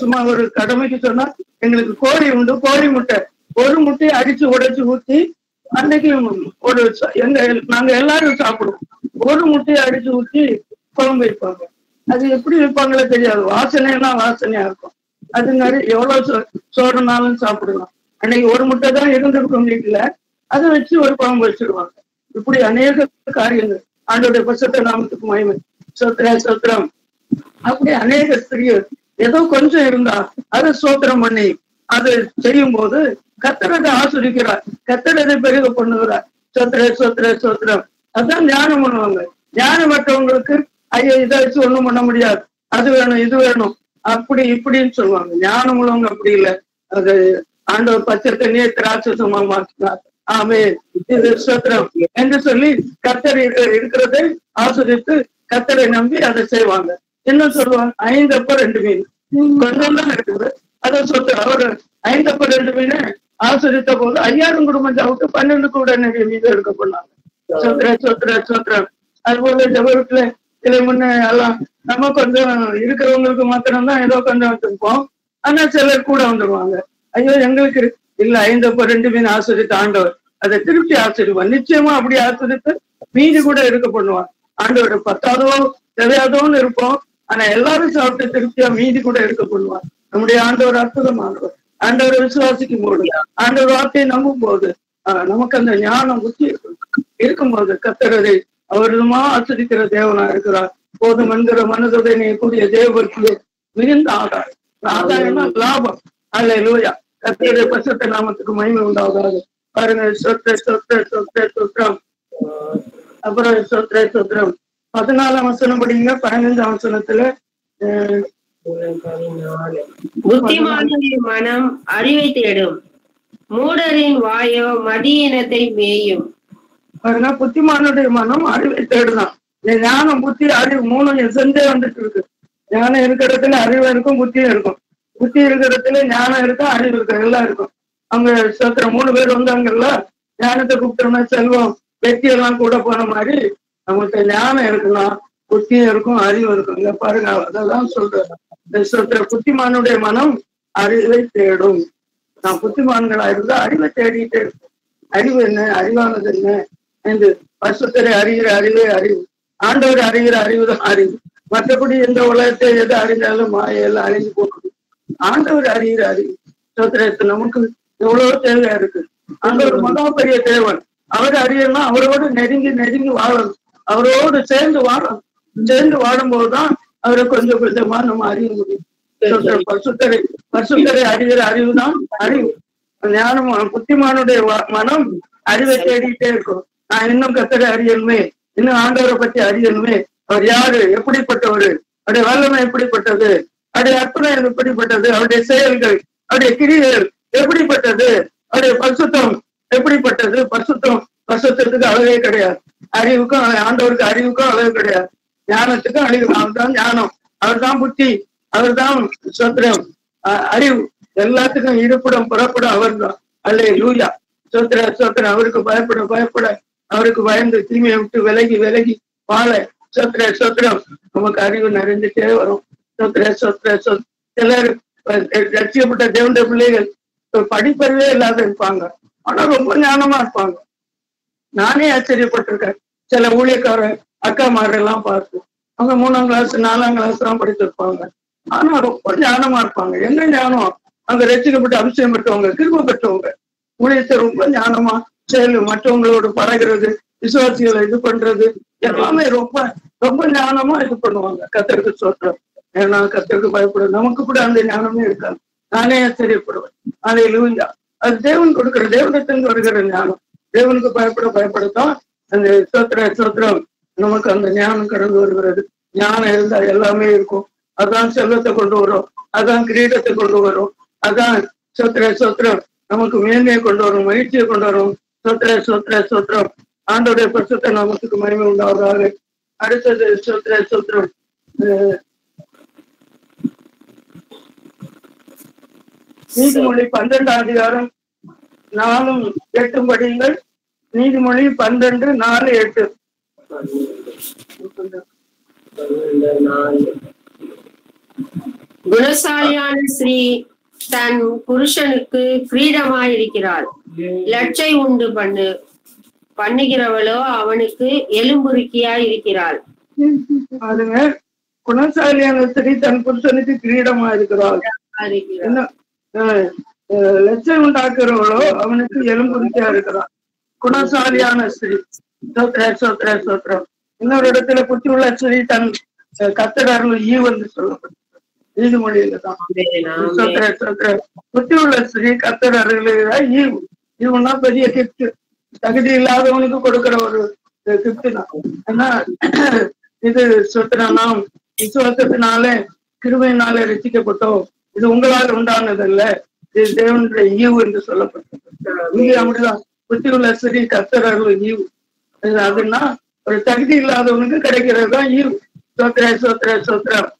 சும்மா ஒரு கடமைக்கு சொன்னா எங்களுக்கு கோழி உண்டு, கோழி முட்டை ஒரு முட்டையை அடிச்சு உடைச்சு ஊத்தி அன்னைக்கு ஒரு எங்க நாங்க எல்லாரும் சாப்பிடுவோம். ஒரு முட்டையை அடிச்சு ஊத்தி குழம்பு வைப்பாங்க, அது எப்படி வைப்பாங்களோ தெரியாது, வாசனைன்னா வாசனையா இருக்கும். அது மாதிரி எவ்வளவு சோறுனாலும் சாப்பிடலாம். அன்னைக்கு ஒரு முட்டை தான் இருந்திருக்கும் வீட்டுல, அதை வச்சு ஒரு குழம்பு வச்சிருவாங்க. இப்படி அநேக காரியங்கள். ஆண்டோடைய பரிசுத்த நாமத்துக்கு மகிமை. சோத்திர சோத்திரம். அப்படி அநேக ஸ்திரீகள் ஏதோ கொஞ்சம் இருந்தா அதை சோத்திரம் பண்ணி அது செய்யும் போது கத்தரதை ஆசிரிக்கிறார், கத்தரதை பெருக பண்ணுகிறார். சோத்திர சோத்திர சோத்திரம். அதான் ஞானம் பண்ணுவாங்க. ஞானமற்றவங்களுக்கு ஐயா இதை வச்சு ஒண்ணும் பண்ண முடியாது, அது வேணும் இது வேணும் அப்படி இப்படின்னு சொல்லுவாங்க. ஞானம் உள்ளவங்க அப்படி இல்லை, அது ஆண்டவர் பச்சை தண்ணியை திராட்சமா மாற்றினார். ஆமே இது சோத்திரம் என்று சொல்லி கத்தர் இருக்கிறதை ஆசிரித்து கத்தரை நம்பி அதை செய்வாங்க. என்ன சொல்லுவாங்க, ஐந்தப்ப ரெண்டு மீன் கொஞ்சம் தான் இருக்குது, அதை சோத்திரம். அவர் ஐந்தப்ப ரெண்டு மீனை ஆசிரித்த போது ஐயாயிரம் குடும்பம் சாப்பிட்டு பன்னெண்டு கூட நிறைய மீன் எடுக்க போனாங்க. சோத்திர சோத்திர சோத்திரம். அதுபோல ஜபத்துல சில முன்ன எல்லாம் நம்ம கொஞ்சம் இருக்கிறவங்களுக்கு மாத்திரம்தான் ஏதோ கொஞ்சம் வச்சிருப்போம், ஆனா சிலர் கூட வந்துடுவாங்க. ஐயோ எங்களுக்கு இல்ல ஐந்தப்ப ரெண்டு மீன் ஆசிரித்து ஆண்டவர் அதை திருப்பி ஆசிரிப்பான், நிச்சயமா அப்படி ஆசிரித்து மீதி கூட இருக்க பண்ணுவான். ஆண்டோட பத்தாவதோ தெரியாதோன்னு இருப்போம், ஆனா எல்லாரும் சாப்பிட்டு திருப்தியா மீதி கூட இருக்க பண்ணுவான். நம்முடைய ஆண்டவர் அற்புதமானவர். ஆண்டவரை விசுவாசிக்கும் போது, ஆண்டவர் வார்த்தையை நம்பும் போது நமக்கு அந்த ஞானம் புத்தி இருக்கும்போது கத்துறதை அவருமா ஆசிரிக்கிற தேவனா இருக்கிறார். போதும் என்கிற மனதுடனே கூடிய தேவபக்தியே மிகுந்த ஆதாயம். ஆதாயம்னா லாபம். அல்லேலூயா. கர்த்தருடைய பரிசுத்த நாமத்துக்கு மகிமை உண்டாவதாக. பாருங்க, சொத்திர சொத்திர சொத்திர சொத்திரம். அப்புறம் சொத்திர சொத்திரம் பதினாலாம் வசனம் படிங்க. பதினைஞ்சாம் வசனத்துல புத்திமானின் மனம் அறிவை தேடும், மூடரின் வாயோ மதியினத்தை மேயும். பாருங்க, புத்திமானுடைய மனம் அறிவை தேடுதான். இந்த ஞானம் புத்தி அறிவு மூணும் செஞ்சே வந்துட்டு இருக்கு. ஞானம் இருக்கிற இடத்துல அறிவு இருக்கும், புத்தியும் இருக்கும். புத்தி இருக்கிற இடத்துல ஞானம் இருக்கும், அறிவு இருக்கும், எல்லாம் இருக்கும். அவங்க சோத்திரம் மூணு பேர் வந்தாங்கல்ல, ஞானத்தை கூப்பிட்டோம்னா செல்வம் வெற்றி எல்லாம் கூட போன மாதிரி அவங்கள்ட்ட ஞானம் இருக்கணும், புத்தியும் இருக்கும், அறிவு இருக்கும். இங்க பாருங்க, அதெல்லாம் சொல்ற சோத்திர புத்திமானுடைய மனம் அறிவை தேடும். நான் புத்திமான்களா இருந்தா அறிவை தேடிட்டே இருப்பேன். அறிவு என்ன, அறிவானது என்ன என்று பரிசுத்தரை அறிகிற அறிவே அறிவு, ஆண்டவர் அறிகிற அறிவு தான் அறிவு. மற்றபடி எந்த உலகத்தை எதை அறிந்தாலும் மாயெல்லாம் அழிஞ்சு போகணும். ஆண்டவர் அறிகிற அறிவு. சோத்திரத்தை நமக்கு எவ்வளவு தேவையா இருக்கு. ஆண்டவர் மகா பெரிய தேவன். அவர் அறியணும்னா அவரோடு நெருங்கி நெருங்கி வாழணும், அவரோடு சேர்ந்து வாழணும். சேர்ந்து வாழும்போதுதான் அவரை கொஞ்சம் கொஞ்சமா நம்ம அறிய முடியும். பரிசுத்தரை பரிசுத்தரை அறிகிற அறிவு தான் அறிவு. ஞானம் புத்திமானுடைய மனம் அறிவை தேடிட்டே இருக்கும். நான் இன்னும் கர்த்தரை அறியணுமே, இன்னும் ஆண்டவரை பற்றி அறியணுமே. அவர் யாரு, எப்படிப்பட்டவரு, அவருடைய வல்லமை எப்படிப்பட்டது, அவருடைய அர்ப்பணம் எப்படிப்பட்டது, அவருடைய செயல்கள், அவருடைய கிரியைகள் எப்படிப்பட்டது, அவருடைய பரிசுத்தம் எப்படிப்பட்டது. பரிசுத்தம் பரிசுத்தத்துக்கு அளவே கிடையாது. அறிவுக்கும் ஆண்டவருக்கு அறிவுக்கும் அளவு கிடையாது. ஞானத்துக்கும் அழிவு. அவர் தான் ஞானம், அவர் தான் புத்தி, அவர் தான் சோத்திரம், அறிவு. எல்லாத்துக்கும் இருப்பிடம் புறப்படும் அவர் தான். அல்லே லூயா, சோத்திர சோத்திரம். அவருக்கு பயப்பட பயப்பட, அவருக்கு பயந்து தீமையை விட்டு விலகி விலகி வாழ, சோத்திர சோத்திரம், நமக்கு அறிவு நிறைந்துட்டே வரும். சோத்திர சோத்திர சொத் சிலர் ரசிக்கப்பட்ட தேவண்ட பிள்ளைகள் படிப்பறிவே இல்லாத இருப்பாங்க, ஆனா ரொம்ப ஞானமா இருப்பாங்க. நானே ஆச்சரியப்பட்டிருக்கேன். சில ஊழியக்கார அக்காமாரெல்லாம் பார்த்து, அவங்க மூணாம் கிளாஸ் நாலாம் கிளாஸ் தான் படிச்சிருப்பாங்க, ஆனா ரொம்ப ஞானமா இருப்பாங்க. எங்க ஞானம்? அங்க ரசிக்கப்பட்ட அபிஷேகம் பெற்றவங்க, கிருபை பெற்றவங்க. ஊழியத்தை ரொம்ப ஞானமா செயல், மற்றவங்களோட பழகிறது, விசுவாசிகளை இது பண்றது எல்லாமே ரொம்ப ரொம்ப ஞானமா இது பண்ணுவாங்க. கர்த்தருக்கு சோத்திரம். ஏன்னா கர்த்தருக்கு பயப்படும். நமக்கு கூட அந்த ஞானமே இருக்காது. நானே ஆச்சரியப்படுவேன். அதை லூயா, அது தேவன் கொடுக்குற தேவனிடத்திலிருந்து வருகிற ஞானம். தேவனுக்கு பயப்பட பயப்படத்தான் அந்த சோத்திர சோத்திரம் நமக்கு அந்த ஞானம் கடந்து வருகிறது. ஞானம் இருந்தா எல்லாமே இருக்கும். அதான் செல்வத்தை கொண்டு வரும், அதான் கிரீடத்தை கொண்டு வரும், அதான் சோத்திர சோத்திரம் நமக்கு மேன்மையை கொண்டு வரும், மகிழ்ச்சியை கொண்டு வரும். சோத்திர சோத்திர சோத்திரம். ஆண்டோடைய பரிசுத்த நாமத்துக்கு மகிமை உண்டாவதாக. அடுத்தது சோத்திர சோத்திரம். நீதிமொழி பன்னிரண்டாம் அதிகாரம் நாலும் எட்டும் படியுங்கள். நீதிமொழி பன்னிரண்டு நாலு எட்டு. குணசாலியான ஸ்ரீ தன் புருஷனுக்கு கிரீடமாயிருக்கிறாள். லட்சை உண்டு பண்ணு பண்ணுகிறவளோ அவனுக்கு எலும்புருக்கியாய் இருக்கிறாள். அதுங்க, குணசாலியான ஸ்ரீ தன் புருஷனுக்கு கிரீடமா இருக்கிறாள். லட்சை உண்டாக்குறவளோ அவனுக்கு எலும்புருக்கியா இருக்கிறாள். குணசாலியான ஸ்ரீ. சோத்ரே சோத்ரே சோத்ரம். இன்னொரு இடத்துல புத்தி உள்ள ஸ்ரீ தன் கத்தடார்கள் ஈ வந்து சொல்லப்படும். நீதிமொழியில தான் சோத்ரே சோத்ரே. புத்தி உள்ள ஸ்ரீ கத்தடார்கள் ஈவு. ஈவுன்னா பெரிய கிப்ட். தகுதி இல்லாதவனுக்கு கொடுக்குற ஒரு கிப்ட் தான். ஆனா இது சோத்ரனா விசுவாசத்தினாலே கிருபையினாலே ரசிக்கப்பட்டோம். இது உங்களால் உண்டானது அல்ல, இது தேவனுடைய ஈவு என்று சொல்லப்பட்டது. இங்கே அப்படிதான் புத்தி உள்ள ஸ்ரீ கத்தடார்கள் ஈவு. அதுன்னா ஒரு தகுதி இல்லாதவனுக்கு கிடைக்கிறது தான் ஈவு. சோத்ர சோத்ர சோத்ரம்.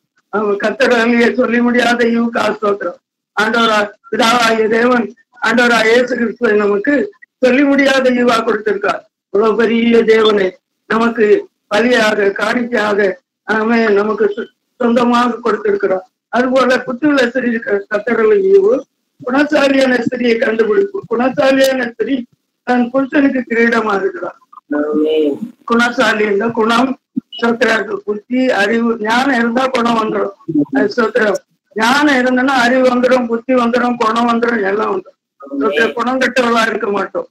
கத்தரே சொல்லி முடியாத ஈவுக்கு ஆஸ்தோத்திரம். ஆண்டவரா பிதாவாகிய தேவன் ஆண்டவரா இயேசு கிறிஸ்துவை நமக்கு சொல்லி முடியாத ஈவா கொடுத்திருக்கார். இவ்வளவு பெரிய தேவனை நமக்கு பலியாக காணிக்கையாக ஆமே நமக்கு சொந்தமாக கொடுத்திருக்கிறார். அதுபோல புத்தியுள்ள ஸ்திரீ கத்தரே ஈவு. குணசாலியான ஸ்திரியை கண்டுபிடிப்பு. குணசாலியான ஸ்திரீ தன் புருஷனுக்கு கிரீடமா இருக்கிறார். குணசாலி இருந்தா குணம், சோத்திராக்கு புத்தி, அறிவு, ஞானம் இருந்தா குணம் வந்துடும். அது சோத்திரம். ஞானம் இருந்ததுன்னா அறிவு வந்துடும், புத்தி வந்துடும், குணம் வந்துடும், எல்லாம் வந்துடும். குணம் கெட்டவளா இருக்க மாட்டோம்.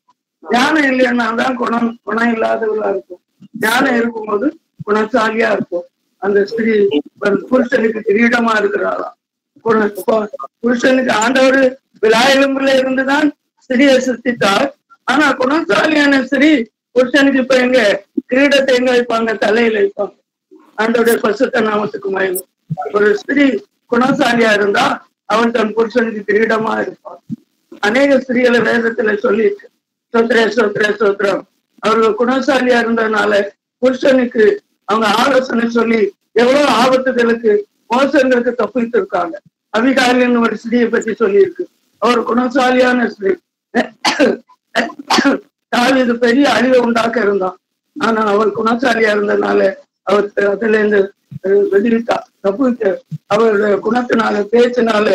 ஞானம் இல்லைன்னா தான் குணம் குணம் இல்லாதவளா இருக்கும். ஞானம் இருக்கும்போது குணசாலியா இருக்கும். அந்த ஸ்திரீ புருஷனுக்கு கிரீடமா இருக்கிறாளா. புருஷனுக்கு ஆண்டவர் விலா எலும்புல இருந்துதான் ஸ்திரீயை சிருஷ்டித்தார். ஆனா குணசாலியான ஸ்திரீ புருஷனுக்கு இப்ப எங்க கிரீடத்தை எங்க வைப்பாங்க? தலையில வைப்பாங்க. ஆண்டோடைய பரிசுத்த நாமத்துக்கு மகிமை. ஒரு ஸ்திரீ குணசாலியா இருந்தா அவன் தன் புருஷனுக்கு கிரீடமா இருப்பான். அநேக ஸ்திரீகளை வேதத்துல சொல்லிட்டு சோத்ரே சோத்ரே சோத்ரம். அவர்கள் குணசாலியா இருந்ததுனால புருஷனுக்கு அவங்க ஆலோசனை சொல்லி எவ்வளவு ஆபத்துகளுக்கு மோசங்களுக்கு தப்பித்து இருக்காங்க. அபிகாரின்னு ஒரு ஸ்திரீயை பற்றி சொல்லியிருக்கு. அவர் குணசாலியான ஸ்திரீ. தாவீது பெரிய அழிவை உண்டாக்க இருந்தான். ஆனா அவர் குணசாலியா இருந்ததுனால அவர் அதுல இருந்து வெளியிட்டா தப்பிக்க. அவருடைய குணத்தினால பேச்சினால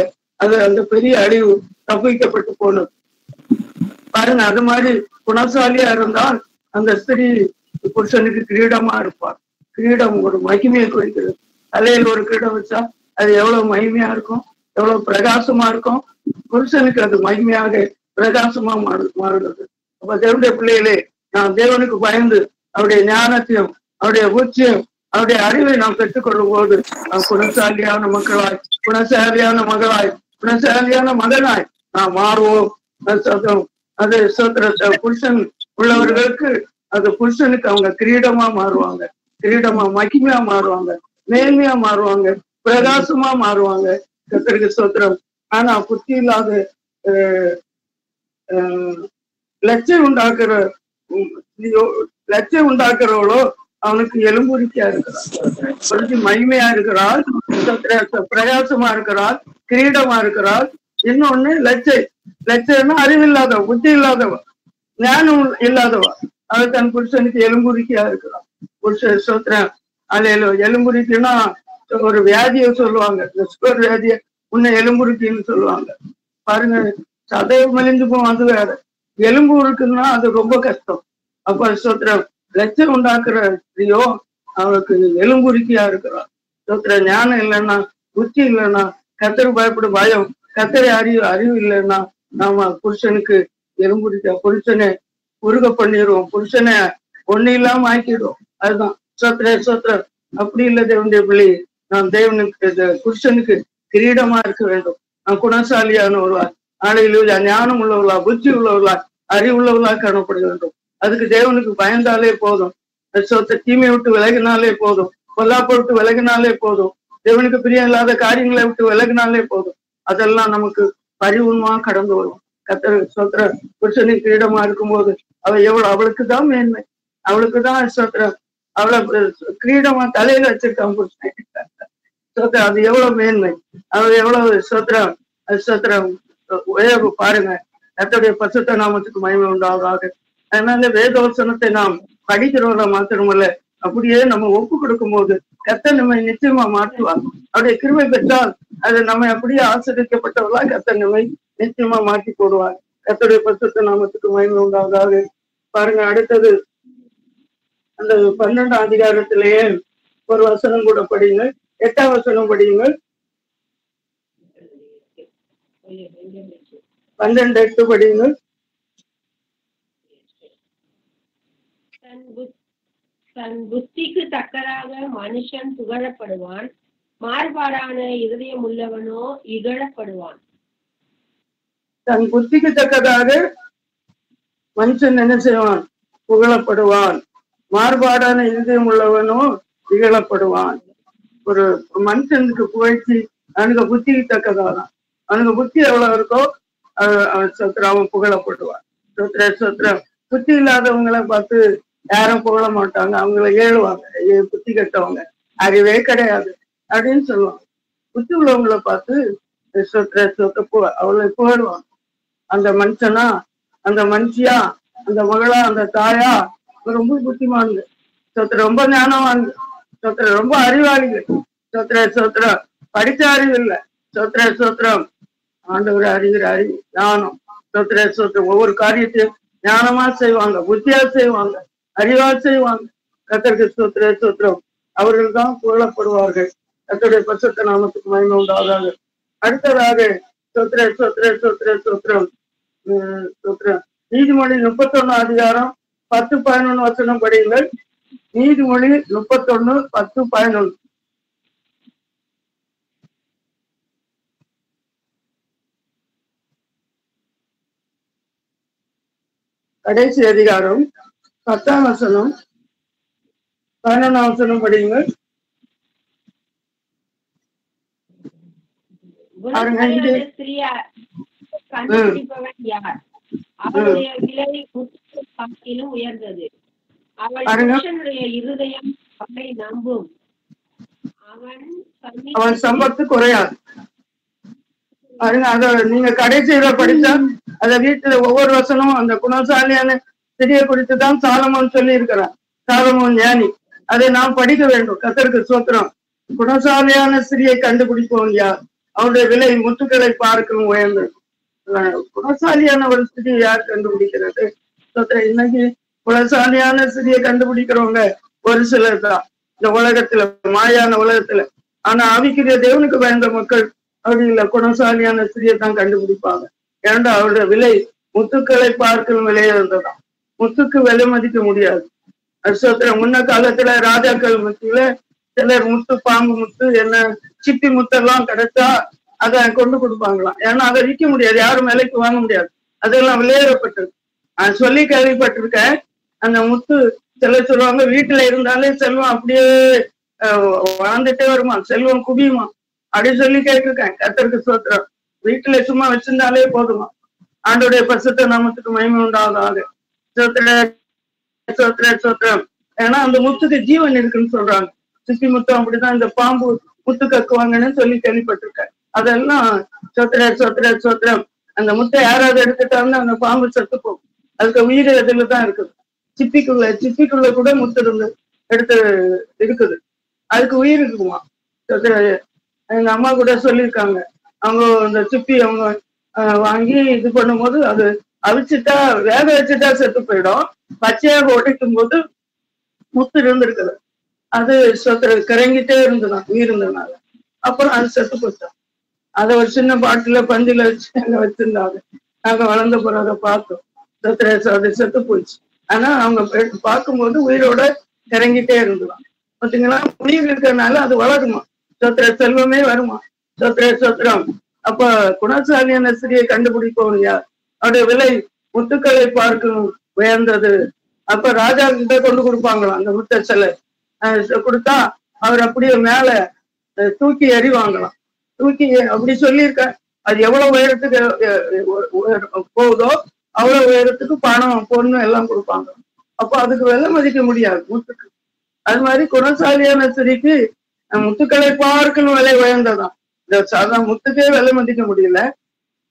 அது அந்த பெரிய அழிவு தப்பிக்கப்பட்டு போனது பாருங்க. அது மாதிரி குணசாலியா இருந்தால் அந்த ஸ்திரீ புருஷனுக்கு கிரீடமா இருப்பார். கிரீடம் ஒரு மகிமையை குறிக்கிறது. தலையில ஒரு கிரீடம் வச்சா அது எவ்வளவு மகிமையா இருக்கும், எவ்வளவு பிரகாசமா இருக்கும். புருஷனுக்கு அது மகிமையாக பிரகாசமா மாறு மாறுகிறது அப்ப தேவனுடைய பிள்ளைகளே, நாம் தேவனுக்கு பயந்து அவருடைய ஞானத்தையும் அவருடைய உச்சியும் அவருடைய அறிவை நாம் பெற்றுக்கொள்ளும் போது நாம் குணசாலியான மக்களாய், குணசாலியான மகளாய், குணசாலியான மகனாய் நாம் மாறுவோம். அது சோத்திர. புருஷன் உள்ளவர்களுக்கு அந்த புருஷனுக்கு அவங்க கிரீடமா மாறுவாங்க, கிரீடமா மகிமையா மாறுவாங்க, மேன்மையா மாறுவாங்க, பிரகாசமா மாறுவாங்க. கர்த்தருக்கு ஸ்தோத்திரம். ஆனா புத்தி இல்லாத லட்சம் உண்டாக்குற லட்சம் உண்டாக்குறவளோ அவனுக்கு எலும்புரிக்கா இருக்கிறாள், மகிமையா இருக்கிறாள், பிரகாசமா இருக்கிறாள், கிரீடமா இருக்கிறாள். இன்னொன்னு லட்சை, லட்சம்னா அறிவில்லாதவ, புத்தி இல்லாதவ, ஞானம் இல்லாதவ, அவள் தன் புருஷனுக்கு எலும்புரிக்கையா இருக்கிறான். புருஷ சோத்ரன் அலையில எலும்புரிக்குன்னா ஒரு வியாதிய சொல்லுவாங்க, சுகர் வியாதிய உன்னை எலும்புரிக்கின்னு சொல்லுவாங்க. பாருங்க, சதையம் மெலிஞ்சு போவோம், அது வேற. எலும்பு இருக்குன்னா அது ரொம்ப கஷ்டம். அப்ப சோத்ரன் லட்சம் உண்டாக்குற ஸ்திரியோ அவனுக்கு எலும்புரிக்கையா இருக்கிறான். சோத்ரன் ஞானம் இல்லைன்னா, புத்தி இல்லைன்னா, கத்தர் பயப்படும் பயம், கத்தரை அறிவு அறிவு இல்லைன்னா நாம புருஷனுக்கு எலும்புரிக்க, புருஷனை உருக பண்ணிடுவோம், புருஷனை ஒண்ணு இல்லாம ஆக்கிடுவோம். அதுதான் சோத்ர சோத்ர அப்படி இல்லை தேவனுடைய பிள்ளை. நான் தேவனுக்கு புருஷனுக்கு கிரீடமா இருக்க வேண்டும். நான் குணசாலியானவர்களா, ஆலையிலுள்ள ஞானம் உள்ளவர்களா, புத்தி உள்ளவர்களா, அறிவு உள்ளவர்களா காணப்பட வேண்டும். அதுக்கு தேவனுக்கு பயந்தாலே போதும். சோத்த தீமை விட்டு விலகினாலே போதும், பொல்லாப்பை விட்டு விலகினாலே போதும், தேவனுக்கு பிரியம் இல்லாத காரியங்களை விட்டு விலகினாலே போதும். அதெல்லாம் நமக்கு பரிவுமா கடந்து வரும். கத்தர் சோத்ர புருஷனுக்கு கிரீடமா இருக்கும்போது அவ எவ்வளவு, அவளுக்கு தான் மேன்மை, அவளுக்கு தான் சோத்ர, அவளை கிரீடமா தலையில வச்சிருக்கான் புருஷன். சோத்ர அது எவ்வளவு மேன்மை, அவள் எவ்வளவு சோத்ரம் சோத்ரம் உயர்வு. பாருங்க, கத்தருடைய பரிசுத்த நாமத்துக்கு மகிமை உண்டாவதாக. அதனால வேதவசனத்தை நாம் படிக்கிறவங்கள மாத்திரமல்ல, அப்படியே நம்ம ஒப்பு கொடுக்கும் போது கத்த நம்மை நிச்சயமா மாற்றுவாங்க. அவருடைய கிருபை பெற்றால் அது நம்மை அப்படியே ஆசிரியப்பட்டவர்களா கத்த நம்மை நிச்சயமா மாற்றி போடுவார். கர்த்தருடைய பரிசுத்த நாமத்துக்கு மகிமை உண்டாவதாக. பாருங்க, அடுத்தது அந்த பன்னெண்டாம் அதிகாரத்திலேயே ஒரு வசனம் கூட படியுங்கள், எட்டாம் வசனம் படியுங்கள், பன்னெண்டு எட்டு படியுங்கள். தன் புத்திக்கு தக்கதாக மனுஷன் புகழப்படுவான், மாறுபாடான இதயம் உள்ளவனோ இகழப்படுவான். தன் புத்திக்கு தக்கதாக மனுஷன் என்ன செய்வான்? புகழப்படுவான். மாறுபாடான இதயம் உள்ளவனோ இகழப்படுவான். ஒரு மனுஷனுக்கு புகழ்ச்சி அவனுக்கு புத்திக்கு தக்கதாதான். அவனுக்கு புத்தி எவ்வளவு இருக்கோ அவன் புகழப்படுவான். சொத்ர சொத்ர புத்தி இல்லாதவங்களை பார்த்து யாரும் போக மாட்டாங்க, அவங்கள ஏழுவாங்க, புத்தி கட்டவங்க, அறிவே கிடையாது அப்படின்னு சொல்லுவாங்க. புத்தி உள்ளவங்களை பார்த்து சொத்த சொத்த போ அவளை போயிடுவாங்க. அந்த மனுஷனா, அந்த மனுஷியா, அந்த மகளா, அந்த தாயா ரொம்ப புத்திமானுங்க, சொத்த ரொம்ப ஞானவானுங்க, சொத்த ரொம்ப அறிவாளிங்க. சொத்ர சொத்ரம் படிச்ச அறிவு இல்லை, சொத்ர சொத்ரம் ஆண்டவரை அறிகிற அறிவு ஞானம். சொத்ர சொத்ரம் ஒவ்வொரு காரியத்தையும் ஞானமா செய்வாங்க, புத்தியா செய்வாங்க, அறிவா செய்வாங்க. கத்தருக்கு ஸ்தோத்திர ஸ்தோத்திரம். அவர்கள் தான் புகழப்படுவார்கள். கத்தருடைய பரிசுத்த நாமத்துக்கு மகிமை உண்டாவதாக. அடுத்ததாக ஸ்தோத்திர ஸ்தோத்திர ஸ்தோத்திர ஸ்தோத்திரம் ஸ்தோத்திரம் நீதிமொழி முப்பத்தொன்னு அதிகாரம் பத்து பதினொன்னு வசனம் படியுங்கள். நீதிமொழி முப்பத்தொன்னு பத்து பதினொன்னு. கடைசி அதிகாரம் பத்தாம் வசனம் பதினொன்னாம் வசனம் படியுங்கள். அவன் சம்பத்து குறையாது. பாருங்க, அத நீங்க கடைசியில படிச்சா அத வீட்டுல ஒவ்வொரு வசனமும் அந்த குணசாலியான சிறிய குறித்துதான் சாலமோன் சொல்லி இருக்கிறான். சாலமோன் ஞானி, அதை நாம் படிக்க வேண்டும். கர்த்தருக்கு ஸ்தோத்திரம். குணசாலியான ஸ்திரியை கண்டுபிடிப்போம் யார், அவருடைய விலை முத்துக்களை பார்க்கும் உயர்ந்து. குணசாலியான ஒரு ஸ்திரியை யார் கண்டுபிடிக்கிறது? ஸ்தோத்திரம். இன்னைக்கு குணசாலியான ஸ்திரியை கண்டுபிடிக்கிறவங்க ஒரு சிலர் தான் இந்த உலகத்துல, மாயான உலகத்துல. ஆனா ஆவிக்குரிய தேவனுக்கு பயந்த மக்கள் அப்படி இல்லை, குணசாலியான ஸ்திரியை தான் கண்டுபிடிப்பாங்க. ஏன்னா அவருடைய விலை முத்துக்களை பார்க்கும் விலையா இருந்ததான். முத்துக்கு விலை மதிக்க முடியாது. சோத்ரன். முன்ன காலத்துல ராஜாக்கள் முத்துல சிலர் முத்து, பாம்பு முத்து, என்ன சிப்பி முத்தெல்லாம் கிடைச்சா அதை கொண்டு கொடுப்பாங்களாம். ஏன்னா அதை விற்க முடியாது, யாரும் விலைக்கு வாங்க முடியாது, அதெல்லாம் விலையேறப்பட்டது. நான் சொல்லி கேள்விப்பட்டிருக்கேன். அந்த முத்து சில சொல்லுவாங்க வீட்டுல இருந்தாலே செல்வம் அப்படியே வளர்ந்துட்டே வருமா, செல்வம் குவியுமா அப்படின்னு சொல்லி கேட்டிருக்கேன். கர்த்தருக்கு ஸ்தோத்திரம். வீட்டுல சும்மா வச்சிருந்தாலே போதுமா. ஆண்டோடைய பரிசுத்த நாமத்துக்கு மகிமை உண்டாவதாக. சோத்திர சோத்திர சோத்திரம். ஏன்னா அந்த முத்துக்கு ஜீவன் இருக்குன்னு சொல்றாங்க. சிப்பி முத்தம் அப்படிதான் இந்த பாம்பு முத்து கக்குவாங்கன்னு சொல்லி கேள்விப்பட்டிருக்கேன். அதெல்லாம் சோத்திர சோத்திர சோத்திரம். அந்த முத்தை யாராவது எடுத்துட்டாங்கன்னா அந்த பாம்பு செத்து போகும். அதுக்கு உயிர் இதுலதான் இருக்குது. சிப்பிக்குள்ள சிப்பிக்குள்ள கூட முத்து இருந்து எடுத்து இருக்குது. அதுக்கு உயிர் இருக்குமா. எங்க அம்மா கூட சொல்லியிருக்காங்க, அவங்க இந்த சிப்பி அவங்க வாங்கி இது பண்ணும்போது அது அவிச்சுட்டா வேக வச்சுட்டா செத்து போயிடும். பச்சையாக உடைக்கும் போது முத்து இருந்திருக்குது. அது சொத்து கிறங்கிட்டே இருந்ததான் உயிர் இருந்ததுனால. அப்புறம் அது செத்து போச்சான். அதை ஒரு சின்ன பாட்டில பந்தில வச்சு அங்க வச்சிருந்தாங்க. நாங்க வளர்ந்த போறோம் அதை பார்த்தோம். சொத்துரை அது செத்து போயிடுச்சு. ஆனா அவங்க பார்க்கும்போது உயிரோட கிறங்கிட்டே இருந்துதான். பார்த்தீங்கன்னா உயிர் இருக்கிறதுனால அது வளருமா. சொத்துரை செல்வமே வருமா. சொத்துரை சொத்துரம். அப்ப குணசாலியான சிறியை கண்டுபிடிப்போம் யார். அவருடைய விலை முத்துக்களை பார்க்கும் உயர்ந்தது. அப்ப ராஜா கிட்ட கொண்டு கொடுப்பாங்களாம் அந்த முத்த சிலை. கொடுத்தா அவர் அப்படியே மேல தூக்கி எறிவாங்களாம். தூக்கி அப்படி சொல்லியிருக்க. அது எவ்வளவு உயரத்துக்கு போகுதோ அவ்வளவு உயரத்துக்கு பணம் பொண்ணு எல்லாம் கொடுப்பாங்க. அப்போ அதுக்கு விலை மதிக்க முடியாது முத்துக்கு. அது மாதிரி குணசாலியான சிறிக்கு முத்துக்களை பார்க்கணும் விலை உயர்ந்ததான். சாதாரண முத்துக்கே விலை மதிக்க முடியல.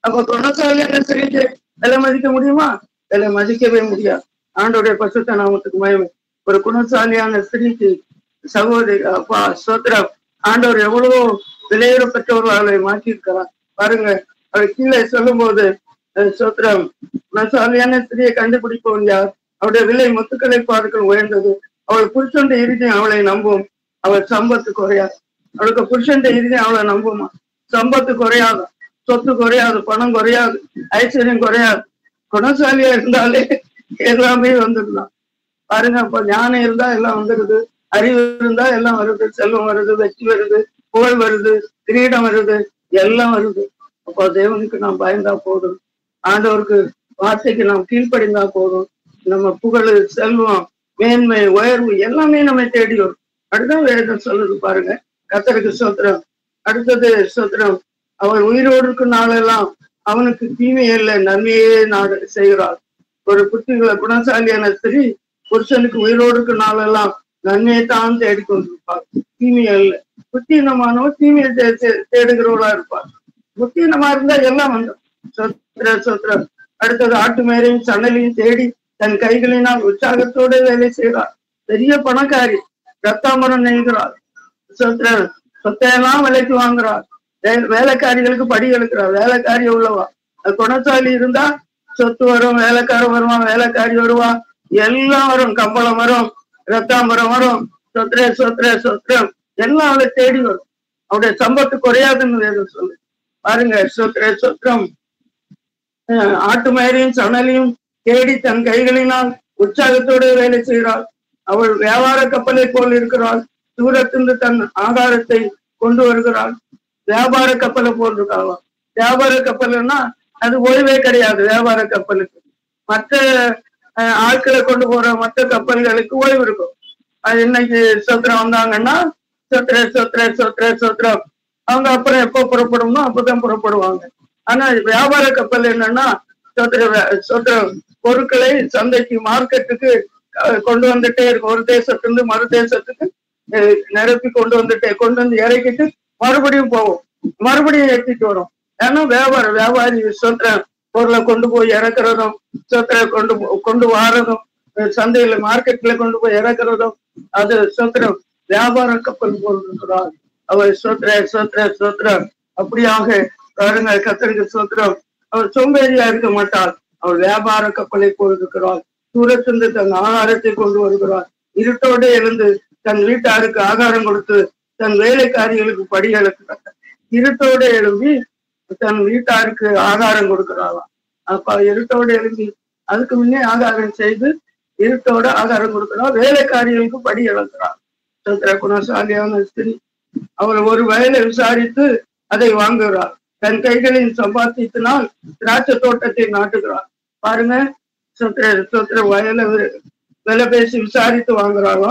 அப்ப குணசாலியான சிறிக்கு விலை மதிக்க முடியுமா. விலை மதிக்கவே முடியாது. ஆண்டோடைய பரிசுத்த நாமத்துக்கு மகிமை. ஒரு குணசாலியான ஸ்திரீக்கு சகோதரி அப்பா சோத்ரம். ஆண்டவர் எவ்வளவோ விலையுற பெற்றவர்களை மாற்றியிருக்கிறார் பாருங்க. அவர் கீழே சொல்லும் போது சோத்ரம் குணசாலியான ஸ்திரியை கண்டுபிடிப்பவன் யார். அவருடைய விலை முத்துக்களை பார்க்க உயர்ந்தது. அவள் புருஷன் இறுதியும் அவளை நம்பும். அவள் சம்பத்து குறையாது. அவளுக்கு புருஷன் இறுதியும் அவளை நம்புமா. சம்பத்து குறையாது, சொத்து குறையாது, பணம் குறையாது, ஐஸ்வர்யம் குறையாது. குணசாலியா இருந்தாலே எல்லாமே வந்துடலாம் பாருங்க. அப்ப ஞானம் இருந்தா எல்லாம் வந்துடுது. அறிவு இருந்தா எல்லாம் வருது. செல்வம் வருது, வெற்றி வருது, புகழ் வருது, கிரீடம் வருது, எல்லாம் வருது. அப்போ தேவனுக்கு நாம் பயந்தா போதும். ஆண்டவருக்கு வார்த்தைக்கு நாம் கீழ்ப்படிந்தா போதும். நம்ம புகழ், செல்வம், மேன்மை, உயர்வு எல்லாமே நம்ம தேடி வரும். அடுத்தான் வேதம் சொல்லுது பாருங்க. கர்த்தருக்கு ஸ்தோத்திரம். அடுத்தது ஸ்தோத்திரம். அவன் உயிரோடு இருக்கும் நாளெல்லாம் அவனுக்கு தீமையே இல்லை, நன்மையே நாடு செய்கிறாள். ஒரு புத்திகளை குணசாலியான ஸ்திரீ புருஷனுக்கு உயிரோடு இருக்க நாளெல்லாம் நன்மையை தான் தேடி கொண்டிருப்பார். தீமையா இல்லை. புத்தீனமானவர் தீமையை தேடுகிறவர்களா இருப்பார். புத்தீனமா இருந்தா எல்லாம் வந்து சொத்திர சொத்திரம். அடுத்தது ஆட்டு மேரையும் சணலையும் தேடி தன் கைகளினால் உற்சாகத்தோட வேலை செய்கிறார். பெரிய பணக்காரி, ரத்தாமரம் நெய்கிறார். சொத்திர சொத்தையெல்லாம் விலைக்கு வாங்குறார். வேலைக்காரிகளுக்கு படி எழுக்கிறார். வேலைக்காரி உள்ளவா. அது குணசாலி இருந்தா சொத்து வரும், வேலைக்காரன் வருவான், வேலைக்காரி வருவா, எல்லாம் வரும். கம்பளம் வரும், ரத்தாம்பரம் வரும். சொத்திர சொத்திர சொத்திரம் எல்லாம் அவளை தேடி வரும். அவருடைய சம்பத்து குறையாதுன்னு வேதம் சொல்லு பாருங்க. சொத்திர சொத்திரம். ஆட்டு மயிரையும் சணலையும் தேடி தன் கைகளினால் உற்சாகத்தோடு வேலை செய்கிறாள். அவள் வியாபார கப்பலை போல் இருக்கிறாள். தூரத்திலிருந்து தன் ஆகாரத்தை கொண்டு வருகிறாள். வியாபார கப்பலை போல் இருக்காளா. வியாபார கப்பல்னா அது ஓய்வே கிடையாது. வியாபார கப்பலுக்கு மற்ற ஆட்களை கொண்டு போற மற்ற கப்பல்களுக்கு ஓய்வு இருக்கும். அது இன்னைக்கு சோத்திரம் வந்தாங்கன்னா சோத்திர சோத்திர சோத்திர சோத்திரம் அவங்க அப்புறம் எப்போ புறப்படுமோ அப்பதான் புறப்படுவாங்க. ஆனா வியாபார கப்பல் என்னன்னா சோத்திர சோத்திர பொருட்களை சந்தைக்கு மார்க்கெட்டுக்கு கொண்டு வந்துட்டே இருக்கும். ஒரு தேசத்திலிருந்து மறு தேசத்துக்கு நிரப்பி கொண்டு வந்துட்டே கொண்டு வந்து இறக்கிட்டு மறுபடியும் போவோம், மறுபடியும் ஏற்றிட்டு வரும். ஏன்னா வியாபாரம் வியாபாரி சொத்திர பொருளை கொண்டு போய் இறக்குறதும் சொத்திர கொண்டு கொண்டு வாரதும் சந்தையில மார்க்கெட்ல கொண்டு போய் இறக்குறதும் அது சொத்திரம். வியாபார கப்பல் போடுகிறார் அவர். சொத்திர சொத்திர சொத்திரம். அப்படியாக பாருங்க. கத்தருக்கு சொத்திரம். அவர் சோம்பேறியா இருக்க மாட்டார். அவர் வியாபார கப்பலை போடுகிறார். தூரத்திலிருந்து தன் ஆகாரத்தை கொண்டு வருகிறார். இருட்டோட எழுந்து தன் வீட்டாருக்கு ஆகாரம் கொடுத்து தன் வேலைக்காரிகளுக்கு படி எழுக்கிறார். இருட்டோட எழும்பி தன் வீட்டாருக்கு ஆகாரம் கொடுக்கிறாளாம். அப்ப இருட்டோட எழுதி அதுக்கு முன்னே ஆகாரம் செய்து இருட்டோட ஆகாரம் கொடுக்கிறா. வேலைக்காரிகளுக்கு படி இழக்கிறாள். சோத்திர குணசாலியான ஸ்திரீ. அவர் ஒரு வயலை விசாரித்து அதை வாங்குகிறார். தன் கைகளின் சம்பாத்தியத்தினால் திராட்சை தோட்டத்தை நாட்டுகிறார். பாருங்க. சோத்திர சோத்திர வயலை விலை பேசி விசாரித்து வாங்குறாங்க.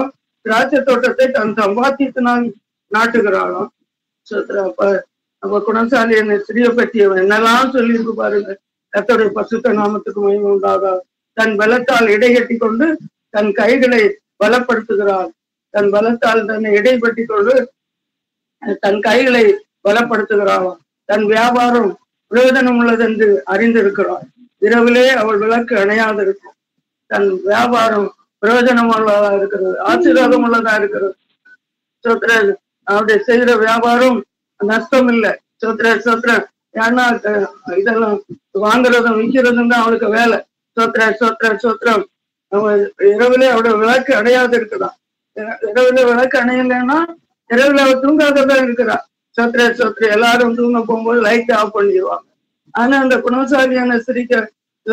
திராட்சை தோட்டத்தை தன் சம்பாத்தியத்தினால் நாட்டுகிறாங்க. நம்ம குணசாலி என்னை சிறிய பற்றியவன் என்னெல்லாம் சொல்லியிருக்கு பாருங்க. கர்த்தருடைய பரிசுத்த நாமத்துக்கு மகிமை உண்டாக. தன் பலத்தால் இடை கட்டி கொண்டு தன் கைகளை பலப்படுத்துகிறார். தன் பலத்தால் தன்னை இடைப்பட்டி கொண்டு தன் கைகளை பலப்படுத்துகிறார். தன் வியாபாரம் பிரயோஜனம் உள்ளது என்று அறிந்திருக்கிறார். இரவிலே அவள் விளக்கு அணையாது இருக்கும். தன் வியாபாரம் பிரயோஜனம் உள்ளதா இருக்கிறது, ஆசீர்வாதம் உள்ளதா இருக்கிறது. சோத்ர அவருடைய செய்கிற வியாபாரம் நஷ்டம் இல்லை. சோத்ர சோத்ர ஏன்னா இதெல்லாம் வாங்குறதும் விற்கிறதும் தான் அவளுக்கு வேலை. சோத்ர சோத்ர சோத்ரம் அவன் இரவுல அவருடைய விளக்கு அணையாது இருக்குதான். இரவுல விளக்கு அணையலைன்னா இரவுல அவள் தூங்காதான் இருக்கிறா. சோத்ர சோத்ர எல்லாரும் தூங்க போகும்போது லைட் ஆஃப் பண்ணிடுவாங்க. ஆனா அந்த குணசாலியான ஸ்திரீக்கு